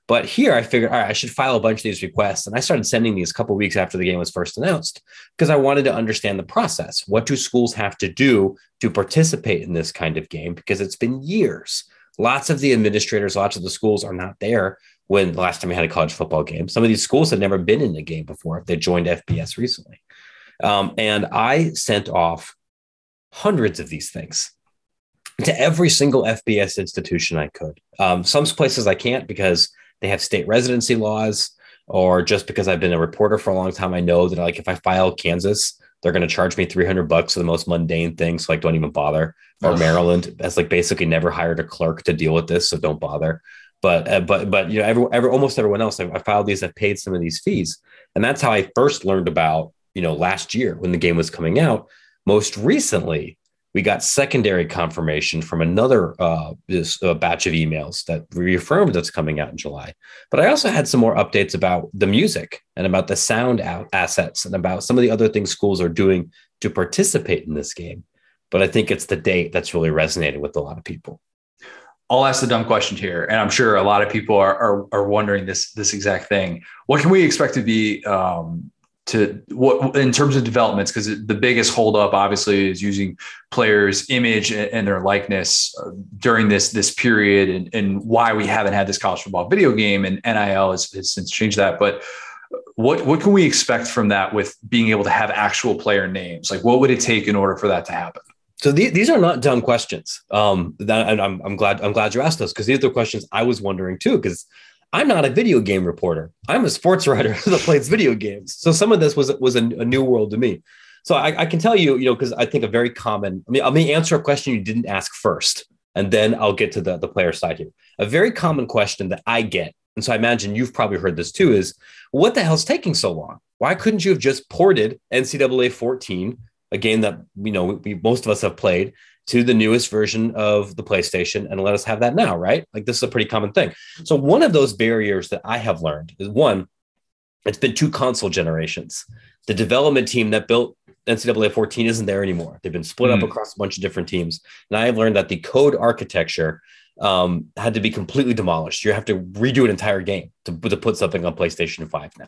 But here I figured, all right, I should file a bunch of these requests. And I started sending these a couple of weeks after the game was first announced, because I wanted to understand the process. What do schools have to do to participate in this kind of game? Because it's been years. Lots of the administrators, lots of the schools are not there when the last time we had a college football game. Some of these schools had never been in a game before if they joined F B S recently. Um, and I sent off hundreds of these things to every single F B S institution I could. Um, some places I can't because they have state residency laws, or just because I've been a reporter for a long time, I know that like if I file Kansas, they're going to charge me three hundred bucks for the most mundane things. So like, don't even bother. Or oh. Maryland has like basically never hired a clerk to deal with this, so don't bother. But uh, but but you know, every, every almost everyone else, I, I filed these. I paid some of these fees, and that's how I first learned about, you know, last year when the game was coming out. Most recently, we got secondary confirmation from another uh, this, uh, batch of emails that reaffirmed that's coming out in July. But I also had some more updates about the music and about the sound out assets and about some of the other things schools are doing to participate in this game. But I think it's the date that's really resonated with a lot of people. I'll ask the dumb question here, and I'm sure a lot of people are are, are wondering this this exact thing. What can we expect to be um, to what in terms of developments? Because the biggest holdup, obviously, is using players' image and their likeness during this this period, and, and why we haven't had this college football video game, and N I L has, has since changed that. But what what can we expect from that with being able to have actual player names? Like, what would it take in order for that to happen? So these, these are not dumb questions. Um, that, and I'm, I'm glad I'm glad you asked those, because these are questions I was wondering too, because I'm not a video game reporter. I'm a sports writer that plays video games. So some of this was, was a, a new world to me. So I, I can tell you, you know, because I think a very common, I mean, I may answer a question you didn't ask first, and then I'll get to the, the player side here. A very common question that I get, and so I imagine you've probably heard this too, is what the hell's taking so long? Why couldn't you have just ported N C double A fourteen, a game that, you know, we, most of us have played, to the newest version of the PlayStation and let us have that now, right? Like, this is a pretty common thing. So one of those barriers that I have learned is, one, it's been two console generations. The development team that built N C double A fourteen isn't there anymore. They've been split mm. up across a bunch of different teams. And I have learned that the code architecture um, had to be completely demolished. You have to redo an entire game to, to put something on PlayStation five now.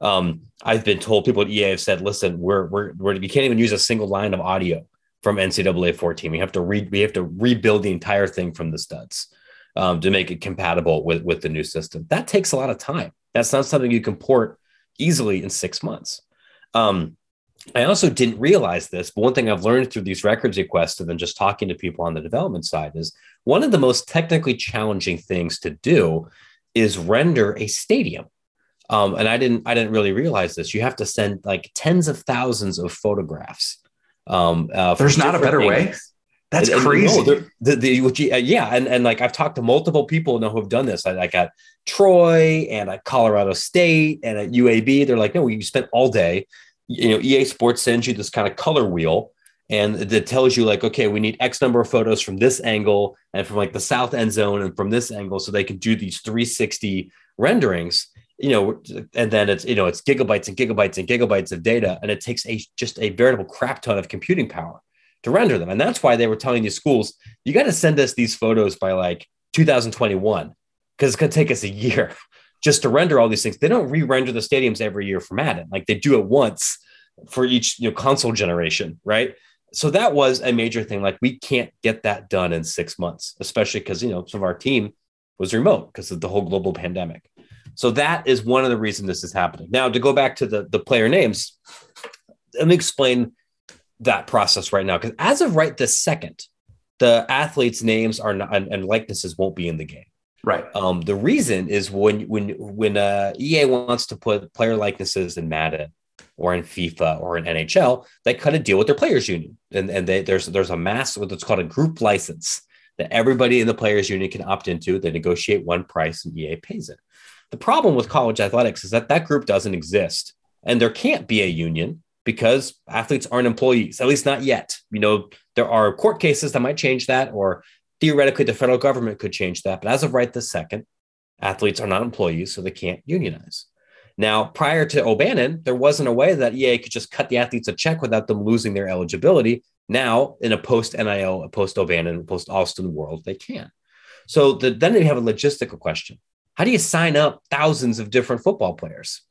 Um, I've been told, people at E A have said, listen, we're, we're, we're, you can't even use a single line of audio from N C double A fourteen. We have to re- we have to rebuild the entire thing from the studs um, to make it compatible with, with the new system. That takes a lot of time. That's not something you can port easily in six months. Um, I also didn't realize this, but one thing I've learned through these records requests and then just talking to people on the development side is one of the most technically challenging things to do is render a stadium. Um, and I didn't I didn't really realize this. You have to send like tens of thousands of photographs. Um, uh, There's not a better things. way. That's and, crazy. And, you know, the, the, the, uh, yeah. And, and like, I've talked to multiple people now who have done this. I, I got Troy and at Colorado State and at U A B. They're like, no, you spent all day, you know, E A Sports sends you this kind of color wheel, and that tells you like, okay, we need X number of photos from this angle and from like the south end zone and from this angle. So they can do these three sixty renderings, you know, and then it's, you know, it's gigabytes and gigabytes and gigabytes of data. And it takes a, just a veritable crap ton of computing power to render them. And that's why they were telling these schools, you got to send us these photos by like two thousand twenty-one, because it's going to take us a year just to render all these things. They don't re-render the stadiums every year for Madden. Like, they do it once for each, you know, console generation. Right. So that was a major thing. Like, we can't get that done in six months, especially because, you know, some of our team was remote because of the whole global pandemic. So that is one of the reasons this is happening. Now, to go back to the, the player names, let me explain that process right now. Because as of right this second, the athletes' names are not, and, and likenesses won't be in the game. Right. Um, the reason is when when when uh, E A wants to put player likenesses in Madden or in FIFA or in N H L, they cut a deal with their players union, and and they, there's there's a mass what's called a group license that everybody in the players union can opt into. They negotiate one price, and E A pays it. The problem with college athletics is that that group doesn't exist, and there can't be a union because athletes aren't employees, at least not yet. You know, there are court cases that might change that, or theoretically, the federal government could change that. But as of right this second, athletes are not employees, so they can't unionize. Now, prior to O'Bannon, there wasn't a way that E A could just cut the athletes a check without them losing their eligibility. Now, in a post-N I L, a post-O'Bannon, post-Alston world, they can. So the, then they have a logistical question. How do you sign up thousands of different football players?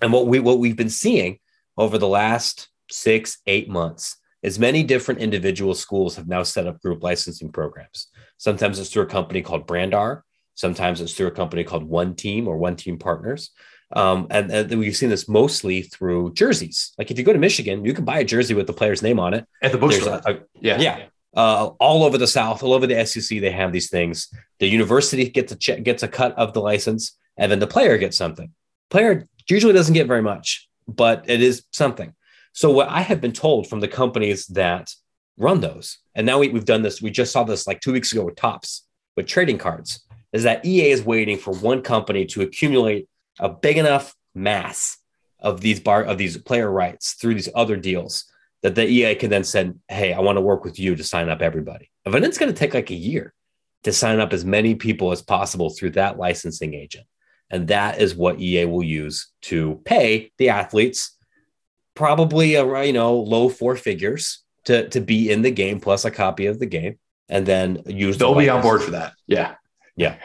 And what, we, what we've been seeing over the last six, eight months is many different individual schools have now set up group licensing programs. Sometimes it's through a company called Brandar. Sometimes it's through a company called One Team or One Team Partners. Um, and, and we've seen this mostly through jerseys. Like, if you go to Michigan, you can buy a jersey with the player's name on it. At the bookstore. Yeah. Yeah. Uh, all over the South, all over the S E C, they have these things. The university gets a, ch- gets a cut of the license, and then the player gets something. Player usually doesn't get very much, but it is something. So what I have been told from the companies that run those, and now we, we've done this, we just saw this like two weeks ago with Topps, with trading cards, is that E A is waiting for one company to accumulate a big enough mass of these bar of these player rights through these other deals that the E A can then send, hey, I want to work with you to sign up everybody. And then it's going to take like a year to sign up as many people as possible through that licensing agent. And that is what E A will use to pay the athletes, probably a, you know, low four figures to, to be in the game, plus a copy of the game, and then use. They'll the be on board for that. Yeah. Yeah.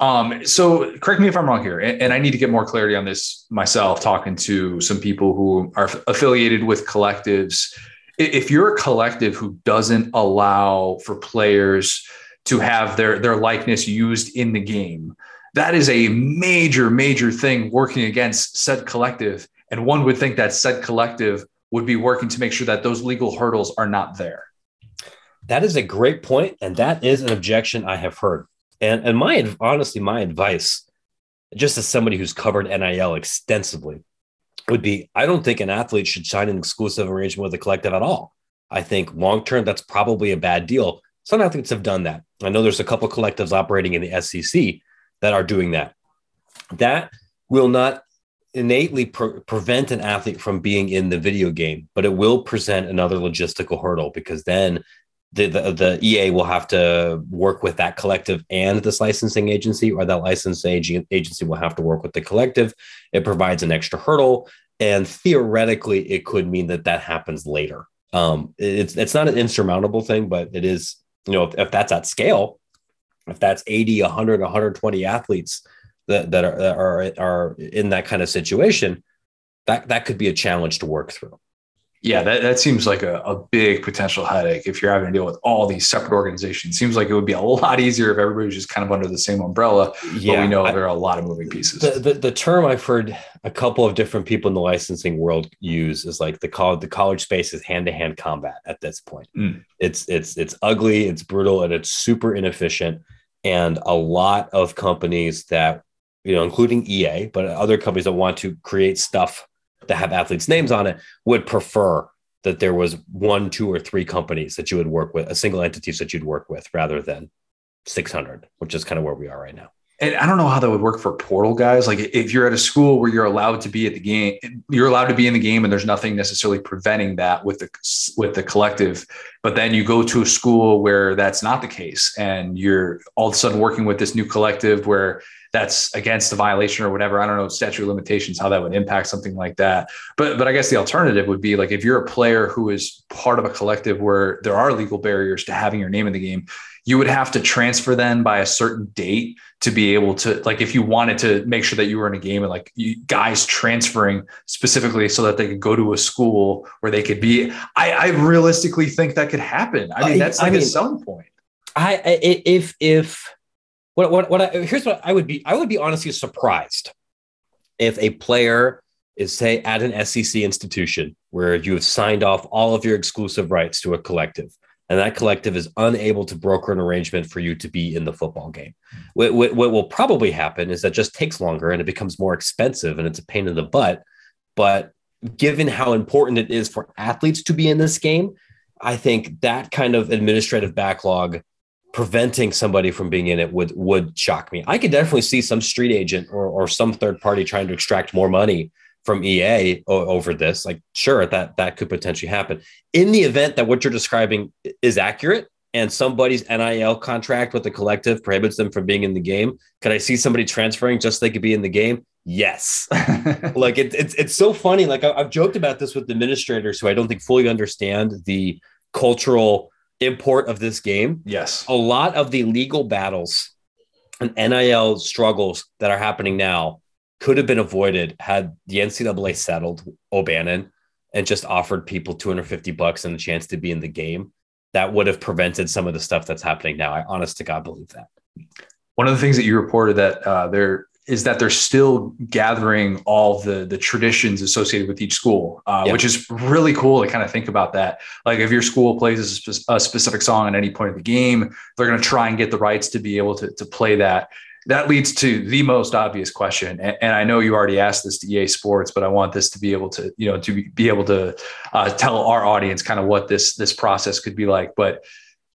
Um, so correct me if I'm wrong here, and, and I need to get more clarity on this myself, talking to some people who are affiliated with collectives. If you're a collective who doesn't allow for players to have their, their likeness used in the game, that is a major, major thing working against said collective. And one would think that said collective would be working to make sure that those legal hurdles are not there. That is a great point, and that is an objection I have heard. And and my honestly, my advice, just as somebody who's covered N I L extensively, would be I don't think an athlete should sign an exclusive arrangement with a collective at all. I think long-term, that's probably a bad deal. Some athletes have done that. I know there's a couple of collectives operating in the S E C that are doing that. That will not innately pre- prevent an athlete from being in the video game, but it will present another logistical hurdle, because then the, the the E A will have to work with that collective and this licensing agency, or that licensing agency will have to work with the collective. It provides an extra hurdle, and theoretically it could mean that that happens later. Um, it's it's not an insurmountable thing, but it is, you know, if, if that's at scale, if that's eighty, one hundred, one hundred twenty athletes that that are, that are are in that kind of situation, that, that could be a challenge to work through. Yeah, that, that seems like a, a big potential headache if you're having to deal with all these separate organizations. Seems like it would be a lot easier if everybody was just kind of under the same umbrella. Yeah, but we know I, there are a lot of moving pieces. The, the, the term I've heard a couple of different people in the licensing world use is like the college, the college space is hand-to-hand combat at this point. Mm. It's, it's, it's ugly, it's brutal, and it's super inefficient. And a lot of companies that, you know, including E A, but other companies that want to create stuff that have athletes' names on it would prefer that there was one, two, or three companies that you would work with, a single entity that you'd work with, rather than six hundred, which is kind of where we are right now. And I don't know how that would work for portal guys. Like, if you're at a school where you're allowed to be at the game, you're allowed to be in the game, and there's nothing necessarily preventing that with the with the collective. But then you go to a school where that's not the case, and you're all of a sudden working with this new collective where that's against the violation or whatever. I don't know, statute of limitations, how that would impact something like that. But, but I guess the alternative would be like, if you're a player who is part of a collective where there are legal barriers to having your name in the game, you would have to transfer then by a certain date to be able to, like, if you wanted to make sure that you were in a game and like you guys transferring specifically so that they could go to a school where they could be, I, I realistically think that could happen. I mean, that's like I mean, a selling point. I, if, if what, what, what I, here's what I would be, I would be honestly surprised if a player is, say, at an S E C institution where you have signed off all of your exclusive rights to a collective, and that collective is unable to broker an arrangement for you to be in the football game. What, what, what will probably happen is that just takes longer and it becomes more expensive and it's a pain in the butt. But given how important it is for athletes to be in this game, I think that kind of administrative backlog preventing somebody from being in it would, would shock me. I could definitely see some street agent or, or some third party trying to extract more money from E A over this. Like, sure, that that could potentially happen in the event that what you're describing is accurate and somebody's N I L contract with the collective prohibits them from being in the game. Could I see somebody transferring just so they could be in the game? Yes. Like it, it's it's so funny. Like I, I've joked about this with administrators who I don't think fully understand the cultural import of this game. Yes. A lot of the legal battles and N I L struggles that are happening now could have been avoided had the N C double A settled O'Bannon and just offered people two hundred fifty bucks and a chance to be in the game. That would have prevented some of the stuff that's happening now. I honest to God believe that. One of the things that you reported that uh, there is that they're still gathering all the, the traditions associated with each school, uh, yeah. which is really cool to kind of think about that. Like if your school plays a, spe- a specific song at any point of the game, they're going to try and get the rights to be able to, to play that. That leads to the most obvious question. And, and I know you already asked this to E A Sports, but I want this to be able to, you know, to be able to uh, tell our audience kind of what this, this process could be like, but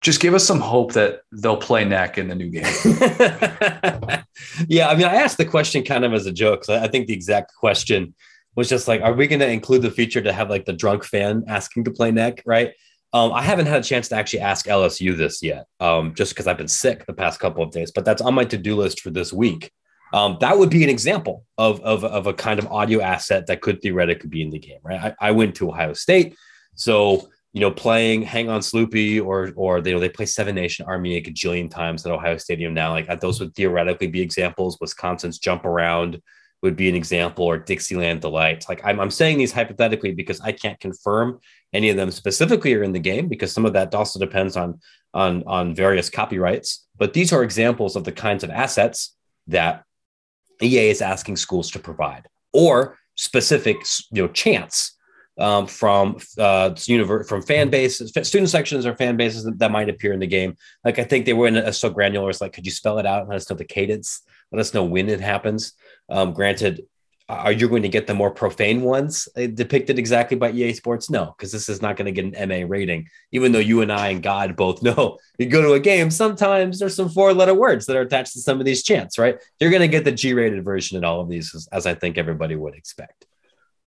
just give us some hope that they'll play neck in the new game. Yeah. I mean, I asked the question kind of as a joke. I think the exact question was just like, are we going to include the feature to have like the drunk fan asking to play neck? Right. Um, I haven't had a chance to actually ask L S U this yet, um, just because I've been sick the past couple of days, but that's on my to-do list for this week. Um, that would be an example of, of, of a kind of audio asset that could theoretically be in the game, right? I, I went to Ohio State. So, you know, playing Hang On Sloopy or, or they, you know, they play Seven Nation Army a gajillion times at Ohio Stadium now. Like those would theoretically be examples. Wisconsin's Jump Around would be an example, or Dixieland Delights. Like I'm, I'm saying these hypothetically because I can't confirm any of them specifically are in the game, because some of that also depends on, on, on various copyrights. But these are examples of the kinds of assets that E A is asking schools to provide, or specific, you know, chants um, from uh, universe, from fan bases, student sections or fan bases that, that might appear in the game. Like I think they were in a, so granular. It's like, could you spell it out and let us know the cadence? Let us know when it happens. Um, granted, are you going to get the more profane ones depicted exactly by E A Sports? No, because this is not going to get an M A rating, even though you and I and God both know you go to a game, sometimes there's some four-letter words that are attached to some of these chants, right? You're going to get the G-rated version in all of these, as, as I think everybody would expect.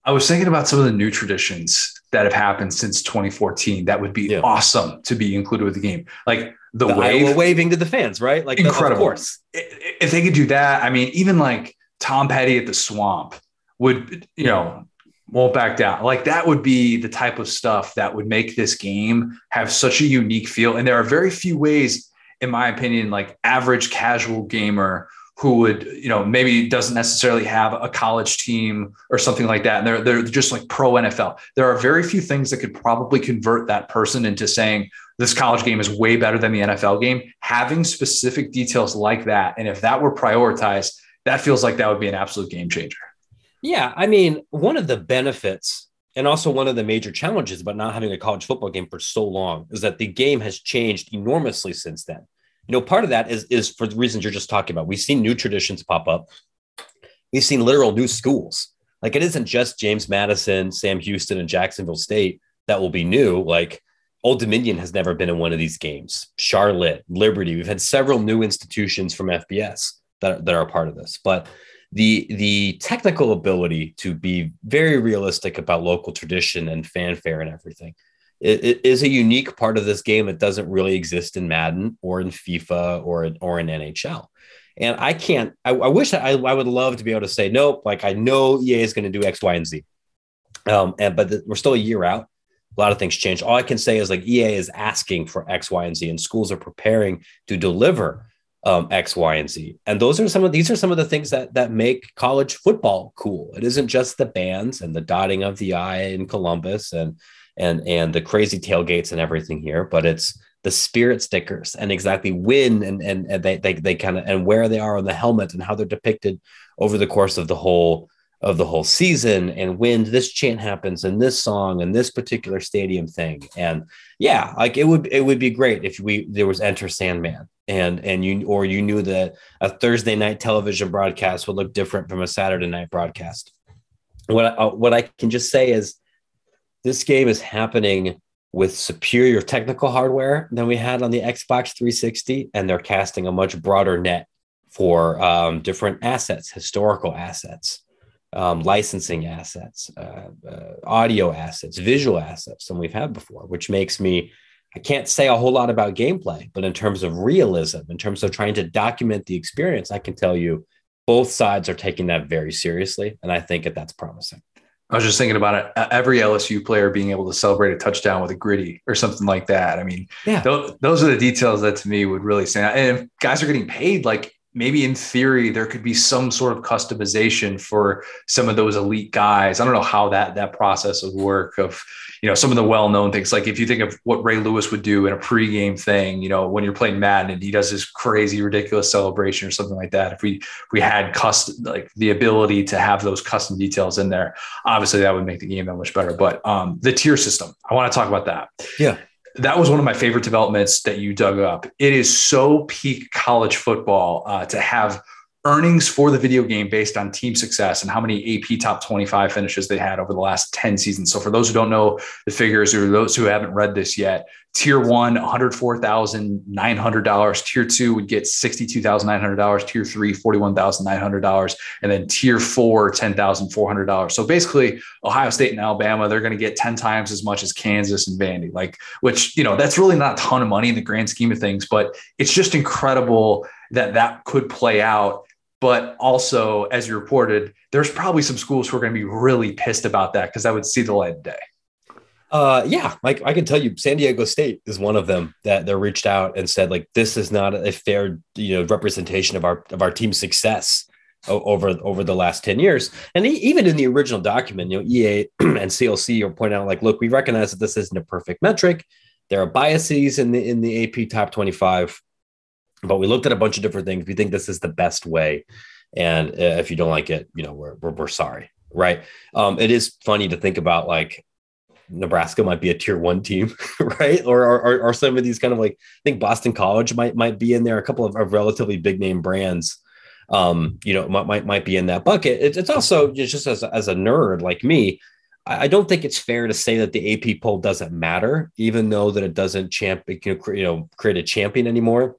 I was thinking about some of the new traditions that have happened since twenty fourteen. That would be yeah. awesome to be included with the game. Like the, the wave. Iowa waving to the fans, right? Like incredible. Of course. If they could do that, I mean, even like Tom Petty at the Swamp would, you know, won't back down. Like that would be the type of stuff that would make this game have such a unique feel. And there are very few ways, in my opinion, like average casual gamer who would, you know, maybe doesn't necessarily have a college team or something like that. And they're, they're just like pro N F L. There are very few things that could probably convert that person into saying this college game is way better than the N F L game. Having specific details like that, and if that were prioritized, that feels like that would be an absolute game changer. Yeah. I mean, one of the benefits and also one of the major challenges about not having a college football game for so long is that the game has changed enormously since then. You know, part of that is, is for the reasons you're just talking about. We've seen new traditions pop up. We've seen literal new schools. Like it isn't just James Madison, Sam Houston, and Jacksonville State that will be new. Like Old Dominion has never been in one of these games. Charlotte, Liberty. We've had several new institutions from F B S that are part of this, but the the technical ability to be very realistic about local tradition and fanfare and everything it, it is a unique part of this game that doesn't really exist in Madden or in FIFA or in, or in N H L. And I can't, I, I wish I, I would love to be able to say, nope, like I know E A is going to do X, Y, and Z. Um, and, but the, we're still a year out. A lot of things change. All I can say is like E A is asking for X, Y, and Z, and schools are preparing to deliver um, X, Y, and Z. And those are some of, these are some of the things that, that make college football cool. It isn't just the bands and the dotting of the I in Columbus and, and, and the crazy tailgates and everything here, but it's the spirit stickers and exactly when and, and, and they, they, they kind of, and where they are on the helmet and how they're depicted over the course of the whole of the whole season, and when this chant happens and this song and this particular stadium thing. And yeah, like it would, it would be great if we, there was Enter Sandman and, and you, or you knew that a Thursday night television broadcast would look different from a Saturday night broadcast. What I, what I can just say is this game is happening with superior technical hardware than we had on the Xbox three sixty. And they're casting a much broader net for um, different assets, historical assets. Um, licensing assets, uh, uh, audio assets, visual assets than we've had before, which makes me, I can't say a whole lot about gameplay, but in terms of realism, in terms of trying to document the experience, I can tell you both sides are taking that very seriously. And I think that that's promising. I was just thinking about it. Every L S U player being able to celebrate a touchdown with a gritty or something like that. I mean, yeah. th- those are the details that to me would really stand out. And if guys are getting paid, like, maybe in theory, there could be some sort of customization for some of those elite guys. I don't know how that, that process would work of, you know, some of the well-known things. Like if you think of what Ray Lewis would do in a pregame thing, you know, when you're playing Madden and he does this crazy, ridiculous celebration or something like that. If we, we had custom, like the ability to have those custom details in there, obviously that would make the game that much better. But um, the tier system, I want to talk about that. Yeah. That was one of my favorite developments that you dug up. It is so peak college football uh, to have earnings for the video game based on team success and how many A P top twenty-five finishes they had over the last ten seasons. So for those who don't know the figures or those who haven't read this yet, tier one, one hundred four thousand nine hundred dollars. Tier two would get sixty-two thousand nine hundred dollars. Tier three, forty-one thousand nine hundred dollars. And then tier four, ten thousand four hundred dollars. So basically Ohio State and Alabama, they're going to get ten times as much as Kansas and Vandy, like, which, you know, that's really not a ton of money in the grand scheme of things, but it's just incredible that that could play out. But also, as you reported, there's probably some schools who are going to be really pissed about that because that would see the light of day. Uh, yeah, like I can tell you, San Diego State is one of them that they reached out and said, like, this is not a fair, you know, representation of our of our team's success over over the last ten years. And even in the original document, you know, E A and C L C are pointing out, like, look, we recognize that this isn't a perfect metric. There are biases in the in the A P top twenty-five. But we looked at a bunch of different things. We think this is the best way. And uh, if you don't like it, you know, we're, we're, we're sorry. Right. Um, it is funny to think about, like, Nebraska might be a tier one team, right? Or, or, or some of these kind of, like, I think Boston College might, might be in there. A couple of, of relatively big name brands, um, you know, might, might, might be in that bucket. It, it's also it's just as, as a nerd like me, I don't think it's fair to say that the A P poll doesn't matter, even though that it doesn't champ, it can, you know, create a champion anymore.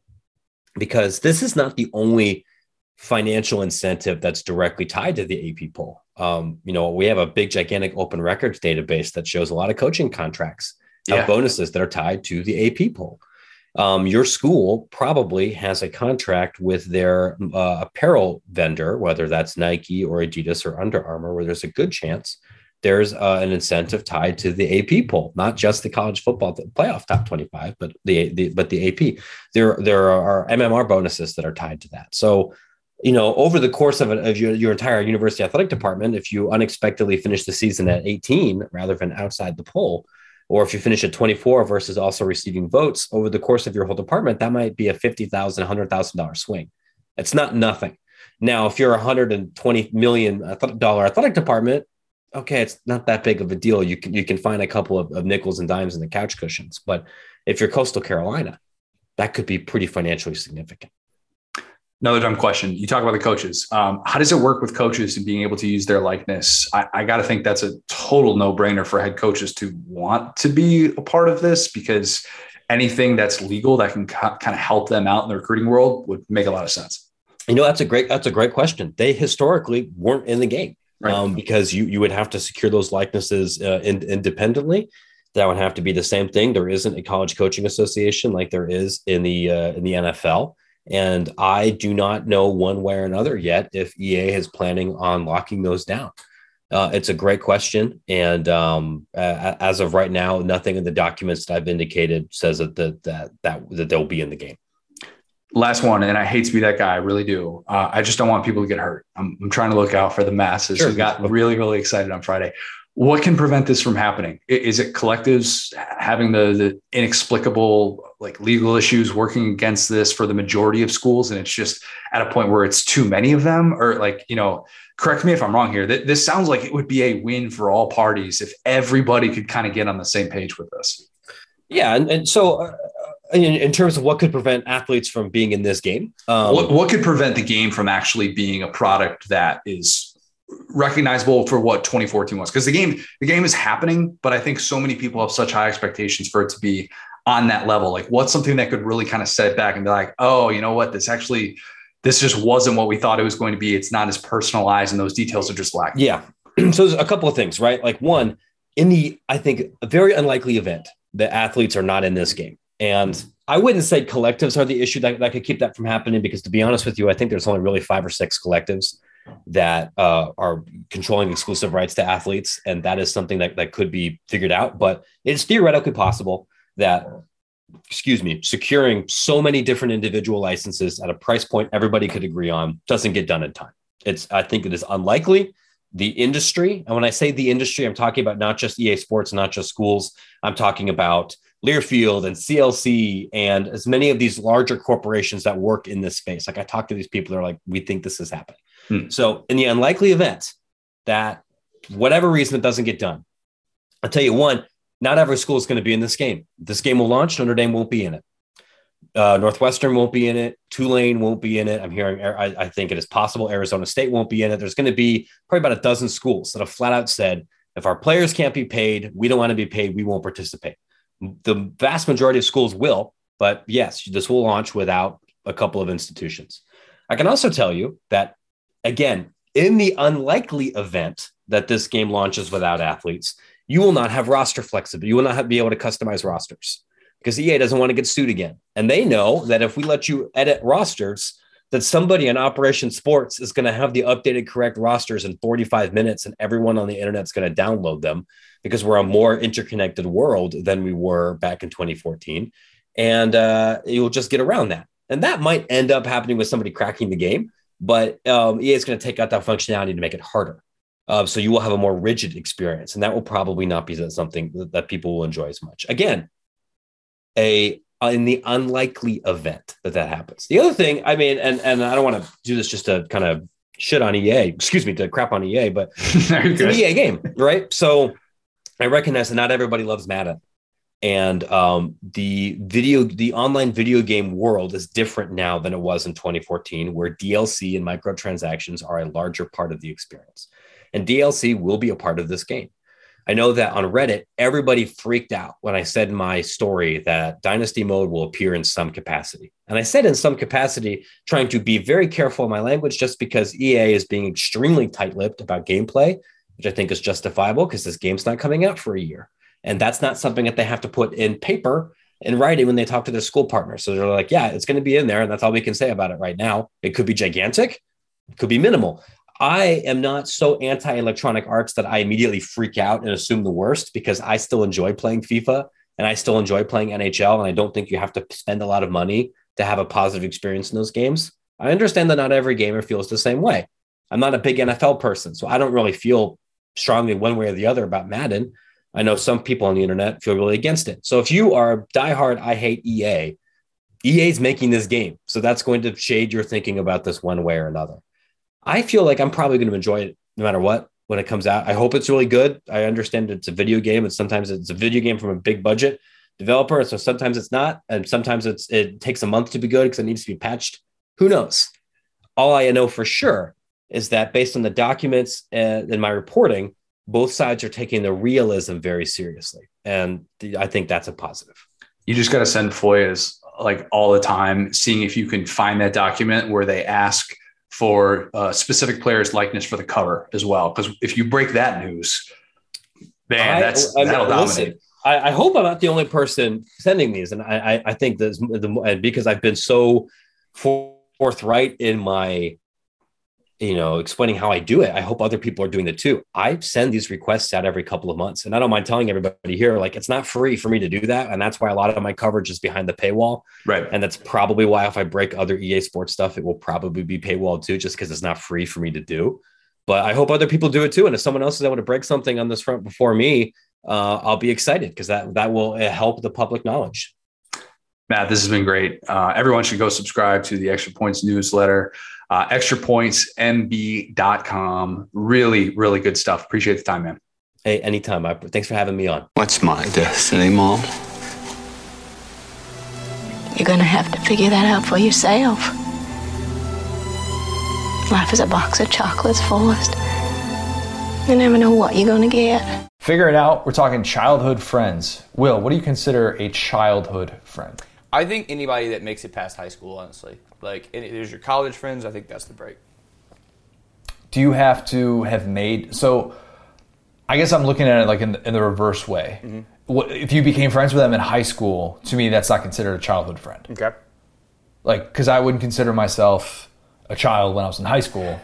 Because this is not the only financial incentive that's directly tied to the A P poll. Um, you know, we have a big, gigantic open records database that shows a lot of coaching contracts and yeah. bonuses that are tied to the A P poll. Um, your school probably has a contract with their uh, apparel vendor, whether that's Nike or Adidas or Under Armour, where there's a good chance there's uh, an incentive tied to the A P poll, not just the college football playoff top twenty-five, but the, the but the A P. There there are M M R bonuses that are tied to that. So, you know, over the course of, a, of your, your entire university athletic department, if you unexpectedly finish the season at eighteen rather than outside the poll, or if you finish at twenty-four versus also receiving votes over the course of your whole department, that might be a fifty thousand dollars, one hundred thousand dollars swing. It's not nothing. Now, if you're a one hundred twenty million dollars athletic department, okay, it's not that big of a deal. You can you can find a couple of, of nickels and dimes in the couch cushions. But if you're Coastal Carolina, that could be pretty financially significant. Another dumb question. You talk about the coaches. Um, how does it work with coaches and being able to use their likeness? I, I got to think that's a total no-brainer for head coaches to want to be a part of this, because anything that's legal that can ca- kind of help them out in the recruiting world would make a lot of sense. You know, that's a great that's a great question. They historically weren't in the game. Right. Um, because you, you would have to secure those likenesses uh, in, independently. That would have to be the same thing. There isn't a college coaching association like there is in the uh, in the N F L. And I do not know one way or another yet if E A is planning on locking those down. Uh, it's a great question. And um, uh, as of right now, nothing in the documents that I've indicated says that, the, that, that, that they'll be in the game. Last one, and I hate to be that guy. I really do. Uh, I just don't want people to get hurt. I'm, I'm trying to look out for the masses sure. who got really, really excited on Friday. What can prevent this from happening? Is it collectives having the, the inexplicable like legal issues working against this for the majority of schools? And it's just at a point where it's too many of them, or like, you know, correct me if I'm wrong here. Th- this sounds like it would be a win for all parties if everybody could kind of get on the same page with this. Yeah. And, and so uh, in, in terms of what could prevent athletes from being in this game, um, what, what could prevent the game from actually being a product that is recognizable for what twenty fourteen was? Because the game, the game is happening, but I think so many people have such high expectations for it to be on that level. Like, what's something that could really kind of set it back and be like, oh, you know what, this actually, this just wasn't what we thought it was going to be. It's not as personalized, and those details are just lacking. Yeah. So there's a couple of things, right? Like, one, in the, I think, a very unlikely event that athletes are not in this game. And I wouldn't say collectives are the issue that, that could keep that from happening, because to be honest with you, I think there's only really five or six collectives that uh, are controlling exclusive rights to athletes. And that is something that, that could be figured out, but it's theoretically possible that, excuse me, securing so many different individual licenses at a price point everybody could agree on doesn't get done in time. It's, I think it is unlikely. The industry, and when I say the industry, I'm talking about not just E A Sports, not just schools. I'm talking about Learfield and C L C and as many of these larger corporations that work in this space. Like, I talk to these people, they're like, we think this is happening. Hmm. So in the unlikely event that whatever reason it doesn't get done, I'll tell you one, not every school is going to be in this game. This game will launch. Notre Dame won't be in it. Uh, Northwestern won't be in it. Tulane won't be in it. I'm hearing, I, I think it is possible Arizona State won't be in it. There's going to be probably about a dozen schools that have flat out said, if our players can't be paid, we don't want to be paid, we won't participate. The vast majority of schools will, but yes, this will launch without a couple of institutions. I can also tell you that, again, in the unlikely event that this game launches without athletes, you will not have roster flexibility. You will not have, be able to customize rosters, because E A doesn't want to get sued again. And they know that if we let you edit rosters, that somebody in Operation Sports is going to have the updated correct rosters in forty-five minutes, and everyone on the internet is going to download them, because we're a more interconnected world than we were back in twenty fourteen. And uh, you'll just get around that. And that might end up happening with somebody cracking the game. But um, E A is going to take out that functionality to make it harder. Uh, so you will have a more rigid experience, and that will probably not be something that people will enjoy as much. Again, a in the unlikely event that that happens. The other thing, I mean, and, and I don't want to do this just to kind of shit on E A, excuse me, to crap on E A, but it's an E A game, right? So I recognize that not everybody loves Madden. And um, the video, the online video game world is different now than it was in twenty fourteen, where D L C and microtransactions are a larger part of the experience. And D L C will be a part of this game. I know that on Reddit, everybody freaked out when I said in my story that Dynasty Mode will appear in some capacity. And I said in some capacity, trying to be very careful in my language, just because E A is being extremely tight-lipped about gameplay, which I think is justifiable because this game's not coming out for a year. And that's not something that they have to put in paper and writing when they talk to their school partners. So they're like, yeah, it's going to be in there. And that's all we can say about it right now. It could be gigantic. It could be minimal. I am not so anti-Electronic Arts that I immediately freak out and assume the worst, because I still enjoy playing FIFA and I still enjoy playing N H L. And I don't think you have to spend a lot of money to have a positive experience in those games. I understand that not every gamer feels the same way. I'm not a big N F L person, so I don't really feel strongly one way or the other about Madden. I know some people on the internet feel really against it. So if you are diehard, I hate E A, E A's making this game. So that's going to shade your thinking about this one way or another. I feel like I'm probably going to enjoy it no matter what when it comes out. I hope it's really good. I understand it's a video game, and sometimes it's a video game from a big budget developer. So sometimes it's not. And sometimes it's it takes a month to be good because it needs to be patched. Who knows? All I know for sure is that based on the documents and, and my reporting, both sides are taking the realism very seriously. And th- I think that's a positive. You just got to send F O I As like all the time, seeing if you can find that document where they ask for uh, specific players' likeness for the cover as well. Because if you break that news, man, I, that's, I, that'll listen, dominate. I, I hope I'm not the only person sending these. And I, I, I think that the, because I've been so forthright in my, you know, explaining how I do it. I hope other people are doing it too. I send these requests out every couple of months, and I don't mind telling everybody here, like, it's not free for me to do that. And that's why a lot of my coverage is behind the paywall. Right. And that's probably why if I break other E A Sports stuff, it will probably be paywall too, just because it's not free for me to do. But I hope other people do it too. And if someone else is able to break something on this front before me, uh, I'll be excited, because that, that will help the public knowledge. Matt, this has been great. Uh, everyone should go subscribe to the Extra Points newsletter, uh, extra points m b dot com. Really, really good stuff. Appreciate the time, man. Hey, anytime. I, thanks for having me on. What's my destiny, Mom? You're going to have to figure that out for yourself. Life is a box of chocolates, Forrest. You never know what you're going to get. Figure it out. We're talking childhood friends. Will, what do you consider a childhood friend? I think anybody that makes it past high school, honestly. Like, there's your college friends. I think that's the break. Do you have to have made... So, I guess I'm looking at it like in the, in the reverse way. Mm-hmm. What, if you became friends with them in high school, to me, that's not considered a childhood friend. Okay. Like, because I wouldn't consider myself a child when I was in high school.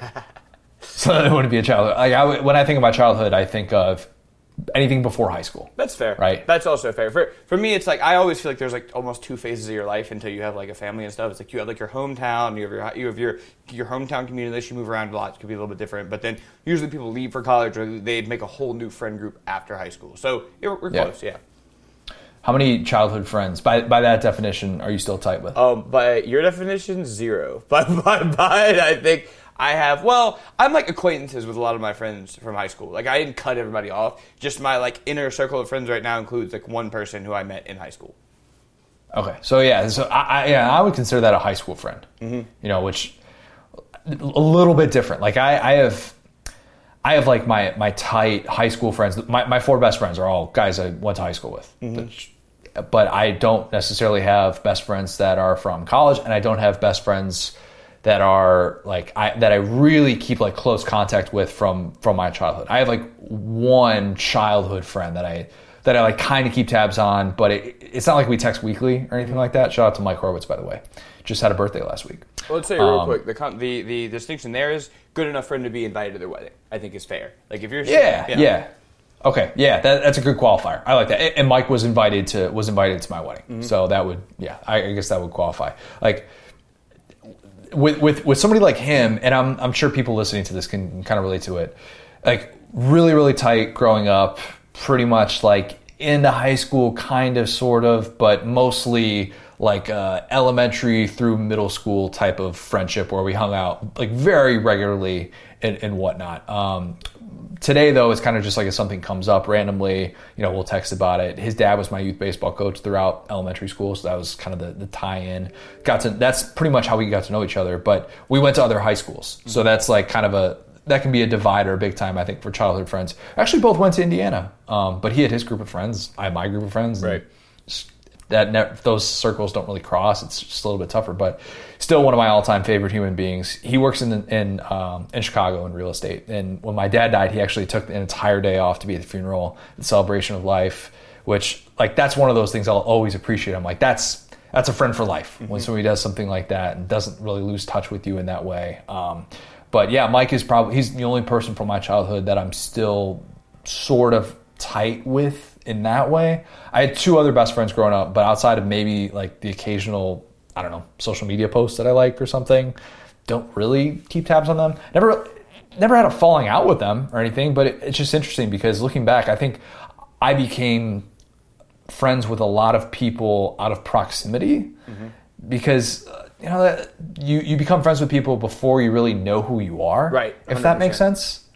So, that wouldn't be a childhood. Like, I, when I think about childhood, I think of anything before high school. That's fair. Right? That's also fair. For for me, it's like, I always feel like there's like almost two phases of your life until you have like a family and stuff. It's like you have like your hometown, you have your you have your your hometown community. Unless you move around a lot, it could be a little bit different. But then usually people leave for college, or they make a whole new friend group after high school. So it, we're yeah. close, yeah. How many childhood friends, by by that definition, are you still tight with? Um, by your definition, zero. By by by, it, I think. I have, well, I'm like acquaintances with a lot of my friends from high school. Like, I didn't cut everybody off. Just my like inner circle of friends right now includes like one person who I met in high school. Okay, so yeah, so I, I yeah I would consider that a high school friend. Mm-hmm. You know, which a little bit different. Like I, I have, I have like my my tight high school friends. My my four best friends are all guys I went to high school with. Mm-hmm. But I don't necessarily have best friends that are from college, and I don't have best friends that are like I that I really keep like close contact with from from my childhood. I have like one childhood friend that I that I like kind of keep tabs on, but it, it's not like we text weekly or anything like that. Shout out to Mike Horowitz, by the way. Just had a birthday last week. Well, let's say real um, quick, the, the the distinction there is good enough friend to be invited to their wedding. I think is fair. Like if you're yeah yeah. yeah. Okay, yeah, that, that's a good qualifier. I like that. And Mike was invited to was invited to my wedding, mm-hmm. so that would yeah, I, I guess that would qualify. Like. With, with with somebody like him, and I'm I'm sure people listening to this can kind of relate to it, like really, really tight growing up, pretty much like into high school, kind of, sort of, but mostly like uh, elementary through middle school type of friendship where we hung out like very regularly and, and whatnot. Um, today, though, it's kind of just like if something comes up randomly, you know, we'll text about it. His dad was my youth baseball coach throughout elementary school, so that was kind of the, the tie-in. Got to that's pretty much how we got to know each other, but we went to other high schools. Mm-hmm. So that's like kind of a, that can be a divider big time, I think, for childhood friends. Actually, both went to Indiana, um, but he had his group of friends, I had my group of friends. Right. That ne- those circles don't really cross. It's just a little bit tougher, but still one of my all-time favorite human beings. He works in in um, in Chicago in real estate. And when my dad died, he actually took an entire day off to be at the funeral, the celebration of life, which like that's one of those things I'll always appreciate. I'm like, that's that's a friend for life. Mm-hmm. When somebody does something like that and doesn't really lose touch with you in that way. Um, but yeah, Mike is probably he's the only person from my childhood that I'm still sort of tight with. In that way, I had two other best friends growing up, but outside of maybe like the occasional, I don't know, social media posts that I like or something, don't really keep tabs on them. Never, never had a falling out with them or anything, but it, it's just interesting because looking back, I think I became friends with a lot of people out of proximity mm-hmm. because uh, you know that you you become friends with people before you really know who you are, right? one hundred percent. If that makes sense.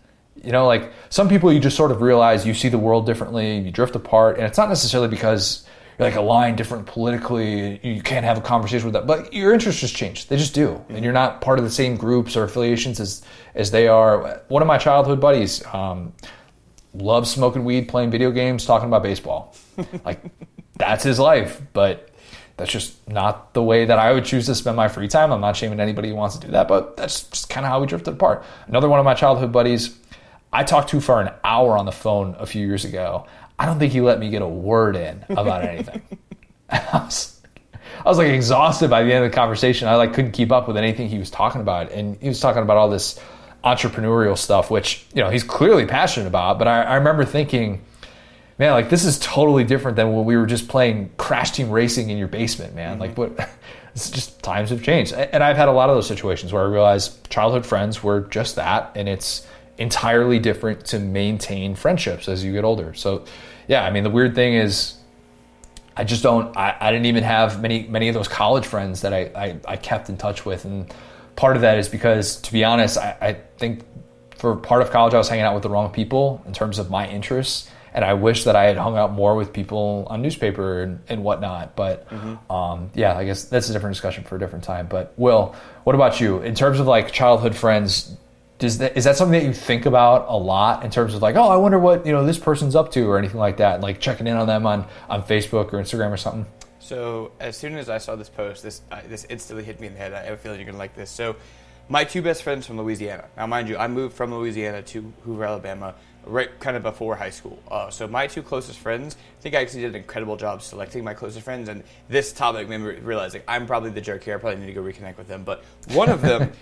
You know, like some people you just sort of realize you see the world differently, you drift apart, and it's not necessarily because you're like aligned different politically, you can't have a conversation with them, but your interests just change. They just do. Mm-hmm. And you're not part of the same groups or affiliations as, as they are. One of my childhood buddies um, loves smoking weed, playing video games, talking about baseball. Like, that's his life, but that's just not the way that I would choose to spend my free time. I'm not shaming anybody who wants to do that, but that's just kind of how we drifted apart. Another one of my childhood buddies, I talked to him for an hour on the phone a few years ago. I don't think he let me get a word in about anything. I was, I was like exhausted by the end of the conversation. I like couldn't keep up with anything he was talking about, and he was talking about all this entrepreneurial stuff, which, you know, he's clearly passionate about. But I, I remember thinking, man, like this is totally different than when we were just playing Crash Team Racing in your basement, man. Mm-hmm. Like what? It's just times have changed, and I've had a lot of those situations where I realized childhood friends were just that, and it's entirely different to maintain friendships as you get older. So, yeah, I mean, the weird thing is, I just don't. I, I didn't even have many many of those college friends that I, I I kept in touch with, and part of that is because, to be honest, I, I think for part of college I was hanging out with the wrong people in terms of my interests. And I wish that I had hung out more with people on newspaper and, and whatnot. But mm-hmm. um, yeah, I guess that's a different discussion for a different time. But Will, what about you? In terms of like childhood friends, does that, is that something that you think about a lot in terms of like, oh, I wonder what, you know, this person's up to or anything like that, and like checking in on them on, on Facebook or Instagram or something? So as soon as I saw this post, this uh, this instantly hit me in the head. I have a feeling you're going to like this. So my two best friends from Louisiana. Now, mind you, I moved from Louisiana to Hoover, Alabama, right kind of before high school. Uh, so my two closest friends, I think I actually did an incredible job selecting my closest friends, and this topic made me realize, like, I'm probably the jerk here. I probably need to go reconnect with them. But one of them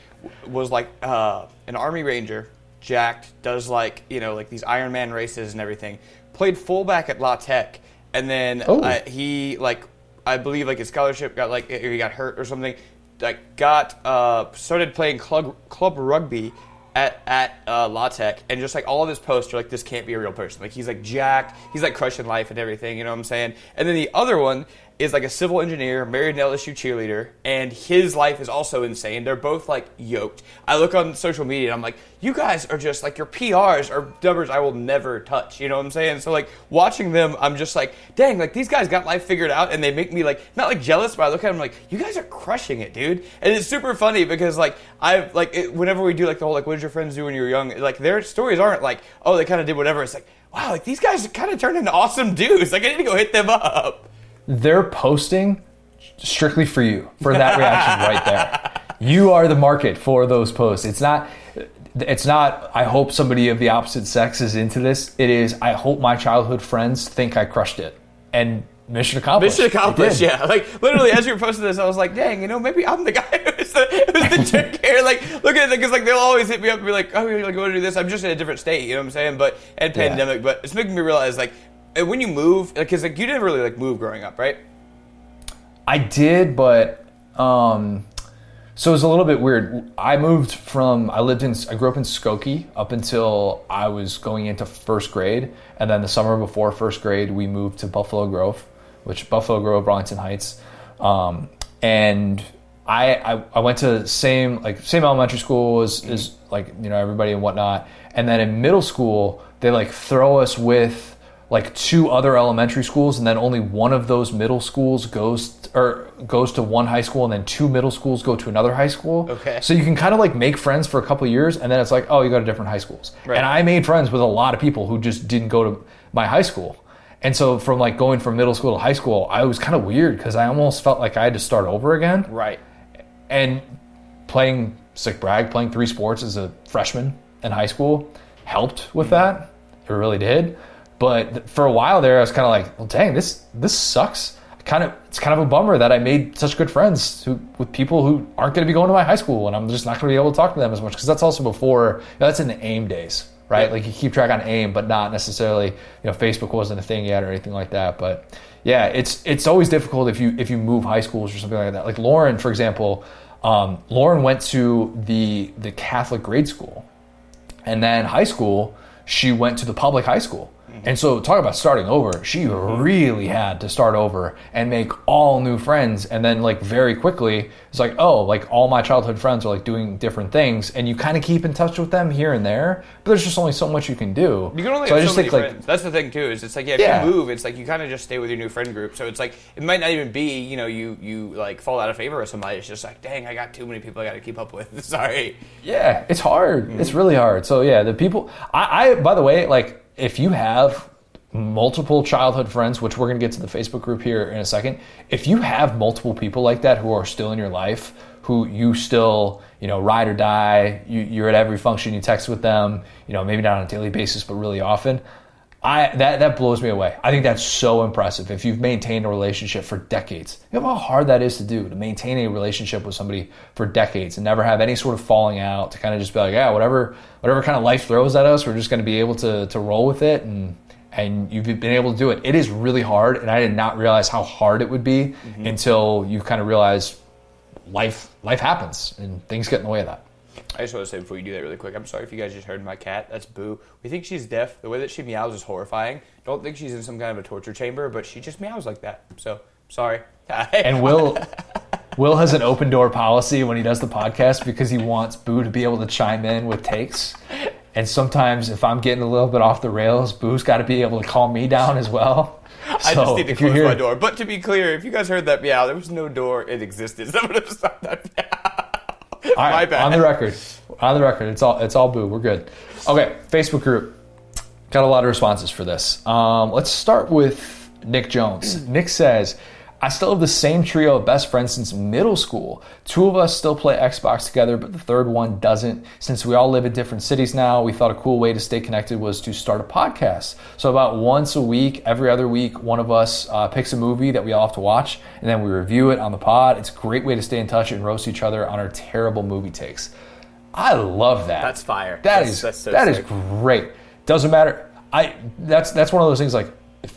was like uh, an Army Ranger, jacked, does like, you know, like these Ironman races and everything, played fullback at La Tech, and then oh. uh, he like, I believe like his scholarship got like, he got hurt or something, like got, uh, started playing club, club rugby at at uh, La Tech, and just like all of his posts are like, this can't be a real person. Like he's like jacked, he's like crushing life and everything, you know what I'm saying? And then the other one is like a civil engineer, married an L S U cheerleader, and his life is also insane. They're both like yoked. I look on social media and I'm like, you guys are just like, your P Rs are numbers I will never touch, you know what I'm saying? So like watching them, I'm just like, dang, like these guys got life figured out, and they make me like, not like jealous, but I look at them like, you guys are crushing it, dude. And it's super funny because like, I've like, it, whenever we do like the whole like, what did your friends do when you were young? Like their stories aren't like, oh, they kind of did whatever. It's like, wow, like these guys kind of turned into awesome dudes. Like I need to go hit them up. They're posting strictly for you, for that reaction right there. You are the market for those posts. It's not, it's not, I hope somebody of the opposite sex is into this. It is, I hope my childhood friends think I crushed it. And mission accomplished. Mission accomplished, yeah. Like, literally, as you were posting this, I was like, dang, you know, maybe I'm the guy who's the, who's the jerk here. Like, look at it, because, like, they'll always hit me up and be like, oh, you're going to do this. I'm just in a different state, you know what I'm saying? But, and pandemic, yeah. But it's making me realize, like, and when you move, because like, like you didn't really like move growing up, right? I did, but um, so it was a little bit weird. I moved from I lived in I grew up in Skokie up until I was going into first grade, and then the summer before first grade, we moved to Buffalo Grove, which Buffalo Grove, Arlington Heights, um, and I, I I went to same like same elementary school as, mm-hmm. as like you know everybody and whatnot, and then in middle school they like throw us with. Like two other elementary schools, and then only one of those middle schools goes or goes to one high school, and then two middle schools go to another high school. Okay. So you can kind of like make friends for a couple of years, and then it's like, oh, you go to different high schools. Right. And I made friends with a lot of people who just didn't go to my high school. And so from like going from middle school to high school, I was kind of weird because I almost felt like I had to start over again. Right. And playing, sick brag, playing three sports as a freshman in high school helped with that. It really did. But for a while there, I was kind of like, well, dang, this this sucks. Kind of, it's kind of a bummer that I made such good friends who, with people who aren't going to be going to my high school, and I'm just not going to be able to talk to them as much because that's also before, you know, that's in the AIM days, right? Yeah. Like you keep track on AIM, but not necessarily, you know, Facebook wasn't a thing yet or anything like that. But yeah, it's it's always difficult if you if you move high schools or something like that. Like Lauren, for example, um, Lauren went to the the Catholic grade school, and then high school she went to the public high school. And so talk about starting over. She really had to start over and make all new friends. And then like very quickly, it's like, oh, like all my childhood friends are like doing different things. And you kind of keep in touch with them here and there. But there's just only so much you can do. You can only so have I just so many think, friends. Like, that's the thing too, is it's like, yeah, if yeah. you move, it's like you kind of just stay with your new friend group. So it's like, it might not even be, you know, you, you like fall out of favor with somebody. It's just like, dang, I got too many people I got to keep up with. Sorry. Yeah, it's hard. Mm-hmm. It's really hard. So yeah, the people, I, I by the way, like, if you have multiple childhood friends, which we're going to get to the Facebook group here in a second, if you have multiple people like that who are still in your life, who you still, you know, ride or die, you, you're at every function, you text with them, you know, maybe not on a daily basis, but really often, I that, that blows me away. I think that's so impressive. If you've maintained a relationship for decades, you know how hard that is to do, to maintain a relationship with somebody for decades and never have any sort of falling out, to kind of just be like, yeah, whatever whatever kind of life throws at us, we're just going to be able to to roll with it, and and you've been able to do it. It is really hard, and I did not realize how hard it would be mm-hmm. until you kind of realize life life happens and things get in the way of that. I just want to say before you do that really quick, I'm sorry if you guys just heard my cat. That's Boo. We think she's deaf. The way that she meows is horrifying. Don't think she's in some kind of a torture chamber, but she just meows like that. So, sorry. And Will Will has an open door policy when he does the podcast because he wants Boo to be able to chime in with takes. And sometimes if I'm getting a little bit off the rails, Boo's got to be able to calm me down as well. So I just need to close my door. But to be clear, if you guys heard that meow, there was no door in existence. I'm going to stop that meow. All right, my bad. On the record, on the record, it's all it's all Boo. We're good. Okay, Facebook group. Got a lot of responses for this. Um, let's start with Nick Jones. Nick says, I still have the same trio of best friends since middle school. Two of us still play Xbox together, but the third one doesn't. Since we all live in different cities now, we thought a cool way to stay connected was to start a podcast. So about once a week, every other week, one of us uh, picks a movie that we all have to watch, and then we review it on the pod. It's a great way to stay in touch and roast each other on our terrible movie takes. I love that. That's fire. That that's, is that's so that is great. Doesn't matter. I that's that's one of those things, like, if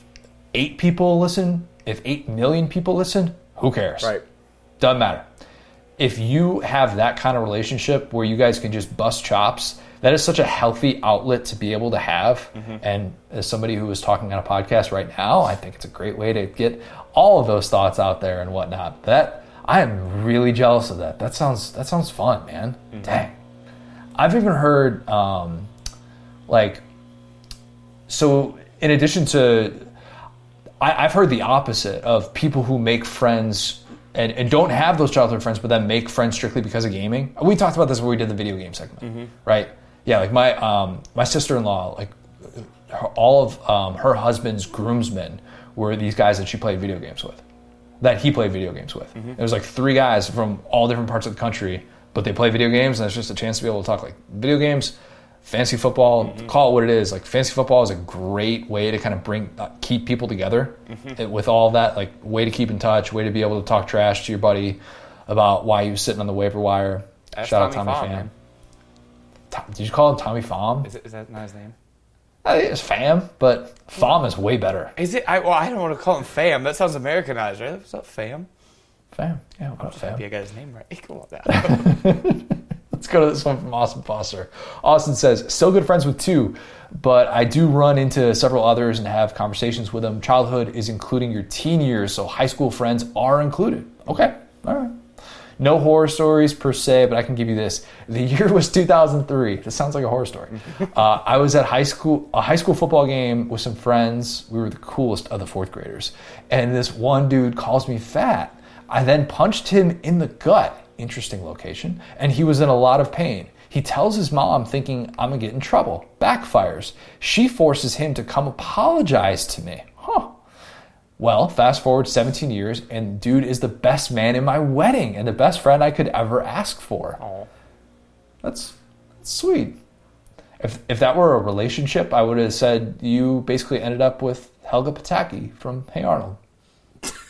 eight people listen, if eight million people listen, who cares? Right. Doesn't matter. If you have that kind of relationship where you guys can just bust chops, that is such a healthy outlet to be able to have. Mm-hmm. And as somebody who is talking on a podcast right now, I think it's a great way to get all of those thoughts out there and whatnot. That I am really jealous of that. That sounds that sounds fun, man. Mm-hmm. Dang. I've even heard, um, like, so in addition to... I've heard the opposite of people who make friends and, and don't have those childhood friends, but then make friends strictly because of gaming. We talked about this when we did the video game segment, mm-hmm. right? Yeah, like my um, my sister-in-law, like her, all of um, her husband's groomsmen were these guys that she played video games with, that he played video games with. Mm-hmm. It was like three guys from all different parts of the country, but they play video games, and it's just a chance to be able to talk like video games. Fantasy football, mm-hmm. call it what it is. Like, fantasy football is a great way to kind of bring uh, keep people together mm-hmm. it, with all that, like, way to keep in touch, way to be able to talk trash to your buddy about why he was sitting on the waiver wire. That's Shout Tommy out Tommy Pham. Tom, did you call him Tommy Pham? Is, it, is that not his name? I think it's Pham, but Pham is way better. Is it? I, well, I don't want to call him Pham. That sounds Americanized, right? What's up, Pham? Pham. Yeah, what I'm just Pham? Happy I got his name right. Come on now. Let's go to this one from Austin Foster. Austin says, still good friends with two, but I do run into several others and have conversations with them. Childhood is including your teen years, so high school friends are included. Okay, all right. No horror stories per se, but I can give you this. The year was two thousand three. This sounds like a horror story. Uh, I was at high school, a high school football game with some friends. We were the coolest of the fourth graders. And this one dude calls me fat. I then punched him in the gut. Interesting location, and he was in a lot of pain. He tells his mom, thinking I'm gonna get in trouble. Backfires. She forces him to come apologize to me. Huh. Well, fast forward seventeen years, and dude is the best man in my wedding and the best friend I could ever ask for. Aww. That's, that's sweet. If if that were a relationship, I would have said you basically ended up with Helga Pataki from Hey Arnold,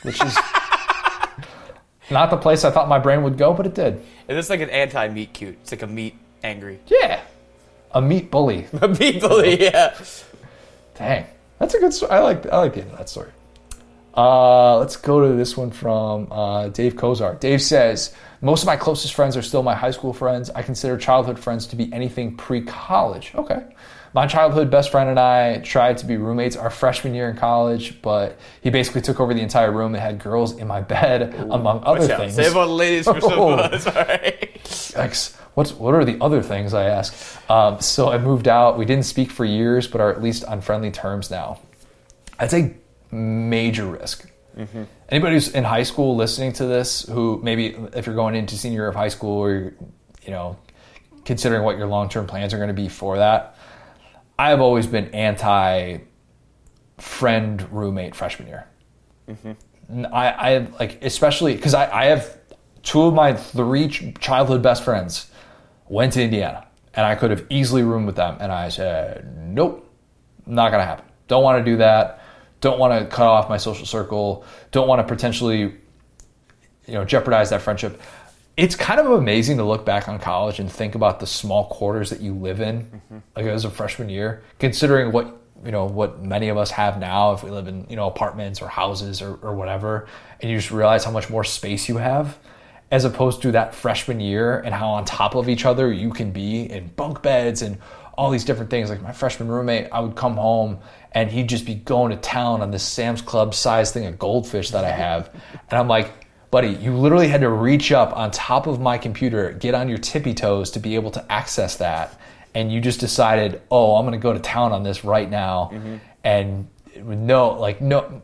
which is. Not the place I thought my brain would go, but it did. And it's like an anti-meat cute. It's like a meat angry. Yeah. A meat bully. A meat bully, yeah. Dang. That's a good story. I like, I like the end of that story. Uh, let's go to this one from uh, Dave Kozar. Dave says, most of my closest friends are still my high school friends. I consider childhood friends to be anything pre-college. Okay. My childhood best friend and I tried to be roommates our freshman year in college, but he basically took over the entire room and had girls in my bed, Ooh, among other things. Save all the ladies for some of us, all right? Yikes. What's, what are the other things, I ask? Um, so I moved out. We didn't speak for years, but are at least on friendly terms now. That's a major risk. Mm-hmm. Anybody who's in high school listening to this, who maybe if you're going into senior year of high school or you're, you know, considering what your long-term plans are going to be for that, I've always been anti-friend roommate freshman year. Mm-hmm. I, I have, like, especially because I, I have two of my three ch- childhood best friends went to Indiana, and I could have easily roomed with them, and I said, nope, not going to happen. Don't want to do that. Don't want to cut off my social circle. Don't want to potentially, you know, jeopardize that friendship. It's kind of amazing to look back on college and think about the small quarters that you live in, mm-hmm. like as a freshman year, considering what, you know, what many of us have now, if we live in, you know, apartments or houses or, or whatever, and you just realize how much more space you have as opposed to that freshman year and how on top of each other you can be in bunk beds and all these different things. Like my freshman roommate, I would come home and he'd just be going to town on this Sam's Club size thing of goldfish that I have. And I'm like, buddy, you literally had to reach up on top of my computer, get on your tippy toes to be able to access that. And you just decided, oh, I'm going to go to town on this right now. Mm-hmm. And no, like, no,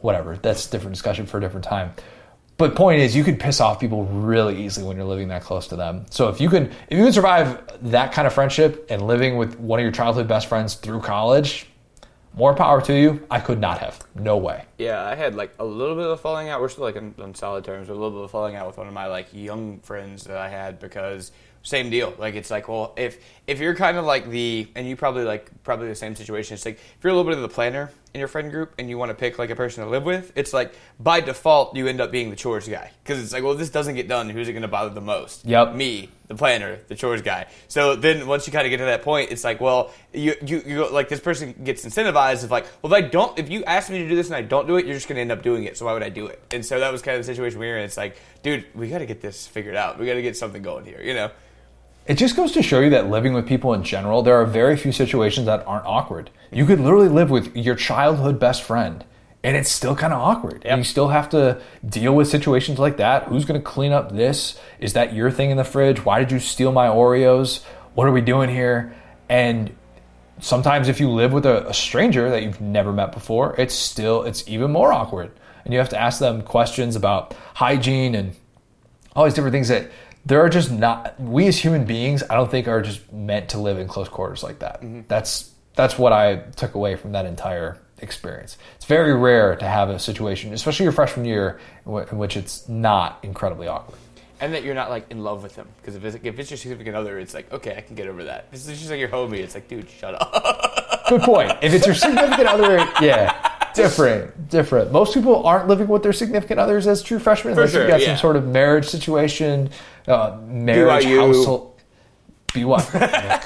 whatever. That's a different discussion for a different time. But point is, you could piss off people really easily when you're living that close to them. So if you can, if you can survive that kind of friendship and living with one of your childhood best friends through college, more power to you. I could not have. No way. Yeah, I had like a little bit of a falling out. We're still like in, on solid terms. But a little bit of a falling out with one of my like young friends that I had because same deal. Like it's like, well, if if you're kind of like the, and you probably like probably the same situation. It's like if you're a little bit of the planner in your friend group and you want to pick like a person to live with, it's like by default you end up being the chores guy because it's like, well, if this doesn't get done, who's it going to bother the most? Yep. Me, the planner, the chores guy. So then once you kind of get to that point, it's like, well, you you you go, like this person gets incentivized of like, well, if I don't, if you ask me to do this and I don't do it, you're just going to end up doing it. So why would I do it? And so that was kind of the situation we were in. It's like, dude, we got to get this figured out. We got to get something going here, you know? It just goes to show you that living with people in general, there are very few situations that aren't awkward. You could literally live with your childhood best friend, and it's still kind of awkward. Yep. You still have to deal with situations like that. Who's going to clean up this? Is that your thing in the fridge? Why did you steal my Oreos? What are we doing here? And sometimes if you live with a, a stranger that you've never met before, it's still, it's even more awkward. And you have to ask them questions about hygiene and all these different things that there are just not, we as human beings, I don't think are just meant to live in close quarters like that. Mm-hmm. That's that's what I took away from that entire experience. It's very rare to have a situation, especially your freshman year, in, w- in which it's not incredibly awkward. And that you're not like in love with him. Because if it's, if it's your significant other, it's like, okay, I can get over that. This is just like your homie. It's like, dude, shut up. Good point. If it's your significant other, yeah. Different, different. Most people aren't living with their significant others as true freshmen. For unless sure, you've got yeah. some sort of marriage situation, uh, marriage, B Y U. Household. B Y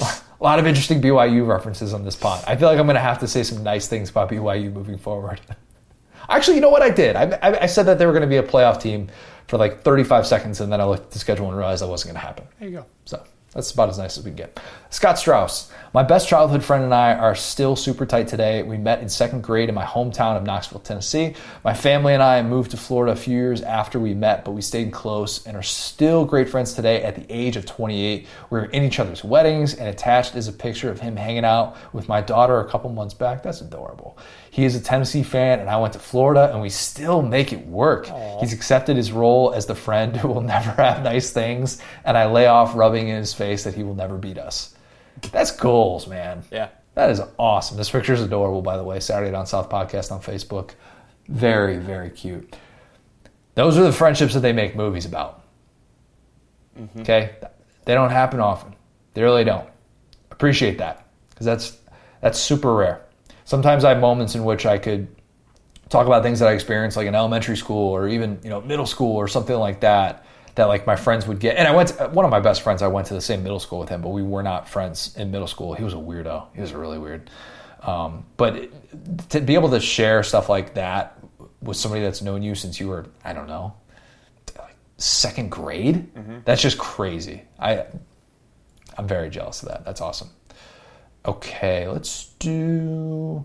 U. A lot of interesting B Y U references on this pod. I feel like I'm going to have to say some nice things about B Y U moving forward. Actually, you know what I did? I, I, I said that they were going to be a playoff team for like thirty-five seconds, and then I looked at the schedule and realized that wasn't going to happen. There you go. So. That's about as nice as we can get. Scott Strauss. My best childhood friend and I are still super tight today. We met in second grade in my hometown of Knoxville, Tennessee. My family and I moved to Florida a few years after we met, but we stayed close and are still great friends today at the age of twenty-eight. We were in each other's weddings, and attached is a picture of him hanging out with my daughter a couple months back. That's adorable. He is a Tennessee fan, and I went to Florida, and we still make it work. Aww. He's accepted his role as the friend who will never have nice things, and I lay off rubbing in his face that he will never beat us. That's goals, man. Yeah. That is awesome. This picture is adorable, by the way. Saturday Down South podcast on Facebook. Very, very cute. Those are the friendships that they make movies about. Mm-hmm. Okay? They don't happen often. They really don't. Appreciate that. Because that's that's super rare. Sometimes I have moments in which I could talk about things that I experienced like in elementary school or even, you know, middle school or something like that. That like my friends would get, and I went to, one of my best friends, I went to the same middle school with him, but we were not friends in middle school. He was a weirdo. He was really weird. Um, but it, to be able to share stuff like that with somebody that's known you since you were, I don't know, like second grade, mm-hmm. that's just crazy. I, I'm very jealous of that. That's awesome. Okay, let's do.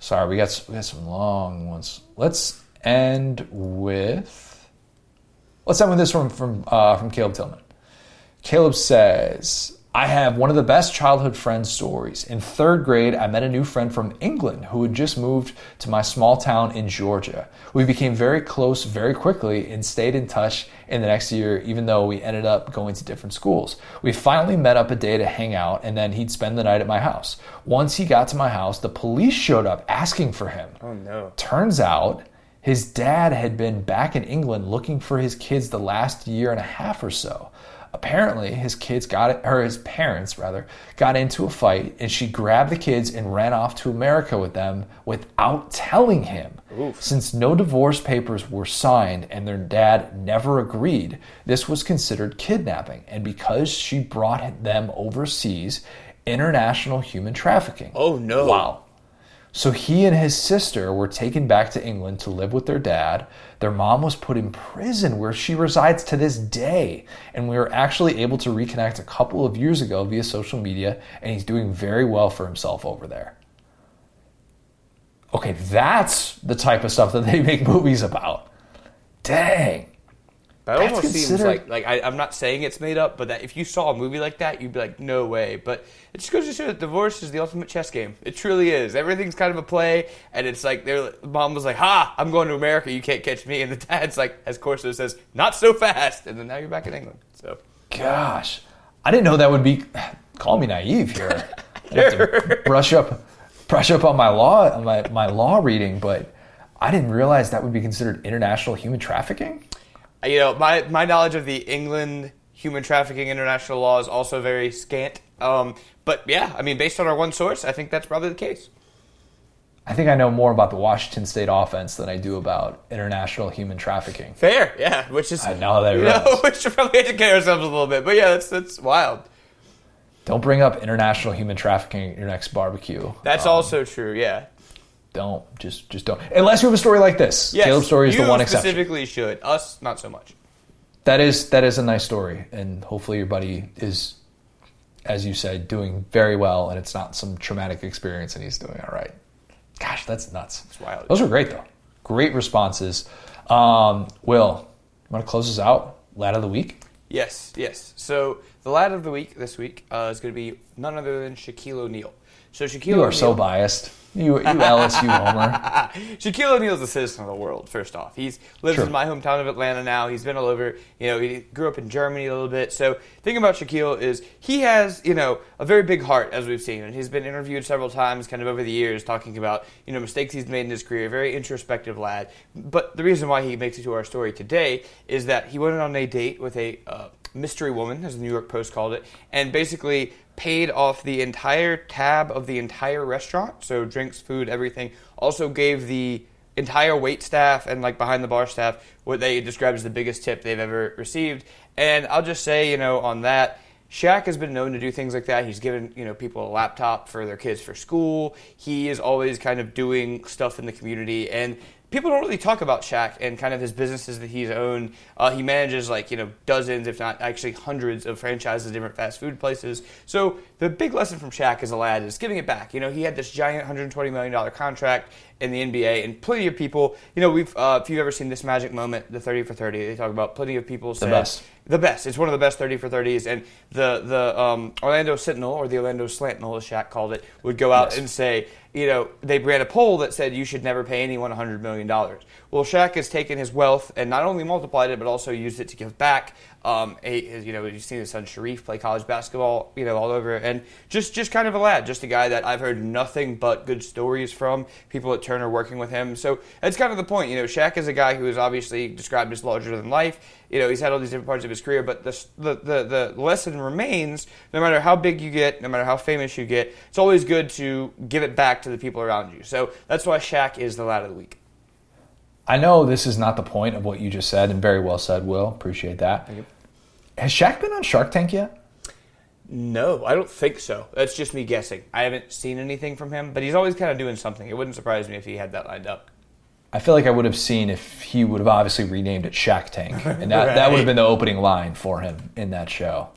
Sorry, we got we got some long ones. Let's end with. Let's end with this one from, from, uh, from Caleb Tillman. Caleb says, I have one of the best childhood friend stories. In third grade, I met a new friend from England who had just moved to my small town in Georgia. We became very close very quickly and stayed in touch in the next year, even though we ended up going to different schools. We finally met up a day to hang out, and then he'd spend the night at my house. Once he got to my house, the police showed up asking for him. Oh, no. Turns out his dad had been back in England looking for his kids the last year and a half or so. Apparently, his kids got it, or his parents rather, got into a fight, and she grabbed the kids and ran off to America with them without telling him. Oof. Since no divorce papers were signed and their dad never agreed, this was considered kidnapping. And because she brought them overseas, international human trafficking. Oh no! Wow. So he and his sister were taken back to England to live with their dad. Their mom was put in prison where she resides to this day. And we were actually able to reconnect a couple of years ago via social media, and he's doing very well for himself over there. Okay, that's the type of stuff that they make movies about. Dang. That that's almost considered... seems like, like I, I'm not saying it's made up, but that if you saw a movie like that, you'd be like, no way. But it just goes to show that divorce is the ultimate chess game. It truly is. Everything's kind of a play, and it's like, the mom was like, ha, I'm going to America, you can't catch me. And the dad's like, as Corso says, not so fast. And then now you're back in England. So, gosh, I didn't know that would be, call me naive here. I have to brush up, brush up on my law, on my, my law reading, but I didn't realize that would be considered international human trafficking. You know, my, my knowledge of the England human trafficking international law is also very scant. Um, but, yeah, I mean, based on our one source, I think that's probably the case. I think I know more about the Washington State offense than I do about international human trafficking. Fair, yeah. Which is, I know that know, we should probably educate ourselves a little bit. But, yeah, that's, that's wild. Don't bring up international human trafficking at your next barbecue. That's um, also true, yeah. Don't. Just just don't. Unless you have a story like this. Yes, Caleb's story is the one exception. You specifically should. Us, not so much. That is that is a nice story, and hopefully your buddy is, as you said, doing very well, and it's not some traumatic experience, and he's doing all right. Gosh, that's nuts. That's wild. Those are great, though. Great responses. Um, Will, you want to close us out? Lad of the week? Yes, yes. So the lad of the week this week uh, is going to be none other than Shaquille O'Neal. So Shaquille O'Neal. You are so biased. You, you L S U homer. Shaquille O'Neal's a citizen of the world, first off. He lives sure. in my hometown of Atlanta now. He's been all over. You know, he grew up in Germany a little bit. So the thing about Shaquille is he has, you know, a very big heart, as we've seen. And he's been interviewed several times kind of over the years talking about, you know, mistakes he's made in his career. Very introspective lad. But the reason why he makes it to our story today is that he went on a date with a uh, mystery woman, as the New York Post called it, and basically paid off the entire tab of the entire restaurant, so drinks, food, everything. Also gave the entire wait staff and like behind the bar staff what they describe as the biggest tip they've ever received. And I'll just say, you know, on that, Shaq has been known to do things like that. He's given, you know, people a laptop for their kids for school. He is always kind of doing stuff in the community, and people don't really talk about Shaq and kind of his businesses that he's owned. Uh, he manages like, you know, dozens, if not actually hundreds of franchises, different fast food places. So the big lesson from Shaq as a lad is giving it back. You know, he had this giant one hundred twenty million dollars contract in the N B A, and plenty of people, you know, we've uh, if you've ever seen This Magic Moment, the thirty for thirty, they talk about plenty of people saying... The best. The best. It's one of the best thirty for thirties, and the, the um, Orlando Sentinel, or the Orlando Slantinel, as Shaq called it, would go out yes. and say, you know, they ran a poll that said you should never pay anyone one hundred million dollars. Well, Shaq has taken his wealth and not only multiplied it, but also used it to give back. Um, a, you know, you've seen his son Sharif play college basketball, you know, all over, and just, just kind of a lad, just a guy that I've heard nothing but good stories from, people at Turner working with him. So that's kind of the point. You know, Shaq is a guy who is obviously described as larger than life. You know, he's had all these different parts of his career, but the, the the the lesson remains, no matter how big you get, no matter how famous you get, it's always good to give it back to the people around you. So that's why Shaq is the lad of the week. I know this is not the point of what you just said, and very well said, Will. Appreciate that. Thank you. Has Shaq been on Shark Tank yet? No, I don't think so. That's just me guessing. I haven't seen anything from him, but he's always kind of doing something. It wouldn't surprise me if he had that lined up. I feel like I would have seen if he would have obviously renamed it Shaq Tank, and that, right. that would have been the opening line for him in that show.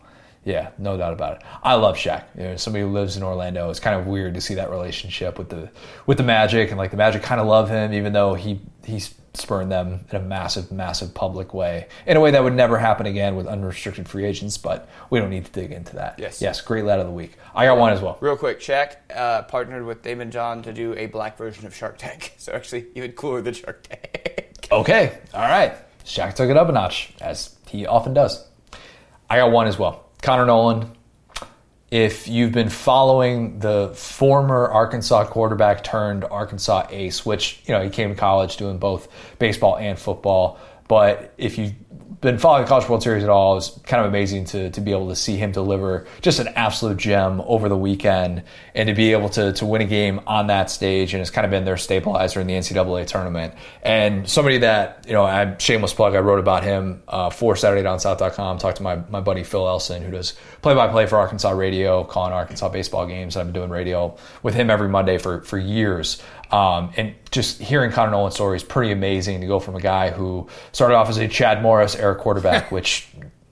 Yeah, no doubt about it. I love Shaq. You know, somebody who lives in Orlando, it's kind of weird to see that relationship with the with the Magic, and like the Magic kind of love him, even though he he spurned them in a massive, massive public way, in a way that would never happen again with unrestricted free agents. But we don't need to dig into that. Yes, yes, great lad of the week. I got one as well. Real quick, Shaq uh, partnered with Damon John to do a black version of Shark Tank, so actually even cooler than Shark Tank. Okay, all right. Shaq took it up a notch, as he often does. I got one as well. Connor Nolan, if you've been following the former Arkansas quarterback turned Arkansas ace, which, you know, he came to college doing both baseball and football, But if you've been following the College World Series at all, it was kind of amazing to to be able to see him deliver just an absolute gem over the weekend and to be able to to win a game on that stage. And it's kind of been their stabilizer in the N C double A tournament. And somebody that, you know, I'm shameless plug, I wrote about him uh, for Saturday Down South dot com. Talked to my, my buddy Phil Elson, who does play-by-play for Arkansas radio, calling Arkansas baseball games. I've been doing radio with him every Monday for, for years. Um, and just hearing Connor Nolan's story is pretty amazing, to go from a guy who started off as a Chad Morris-era quarterback, which,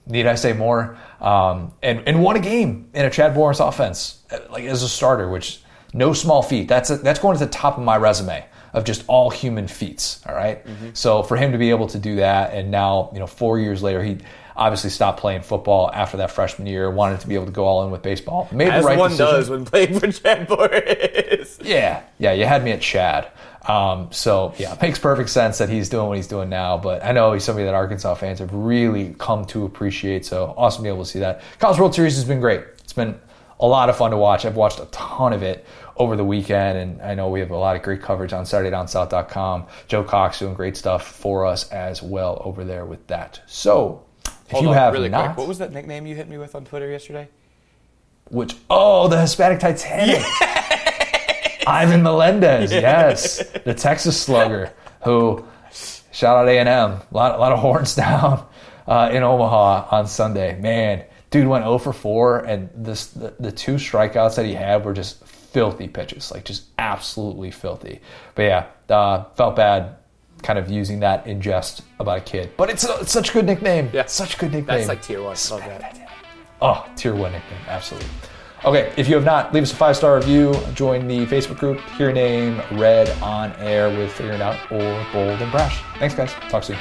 need I say more, um, and, and won a game in a Chad Morris offense, like as a starter, which no small feat. That's a, that's going to the top of my resume of just all human feats, all right? Mm-hmm. So for him to be able to do that, and now, you know, four years later, he obviously stopped playing football after that freshman year, wanted to be able to go all in with baseball. Made As the right one decision. Does when playing for Chad Morris. Yeah, yeah, you had me at Chad. Um, so, yeah, it makes perfect sense that he's doing what he's doing now, but I know he's somebody that Arkansas fans have really come to appreciate, so awesome to be able to see that. College World Series has been great. It's been a lot of fun to watch. I've watched a ton of it over the weekend, and I know we have a lot of great coverage on Saturday Down South dot com. Joe Cox doing great stuff for us as well over there with that. So, If Hold you on, have really not, quick. What was that nickname you hit me with on Twitter yesterday? Which, oh, the Hispanic Titanic. Yes! Ivan Melendez, yes. yes. The Texas slugger who, shout out A and M, a lot, a lot of horns down uh, in Omaha on Sunday. Man, dude went zero for four, and this, the, the two strikeouts that he had were just filthy pitches, like just absolutely filthy. But yeah, uh, felt bad. Kind of using that in jest about a kid. But it's, a, it's such a good nickname. Yeah. Such a good nickname. That's like tier one. Love that. Oh, tier one nickname. Absolutely. Okay, if you have not, leave us a five-star review. Join the Facebook group. Hear your name read on air with Figuring It Out or Bold and Brash. Thanks, guys. Talk soon.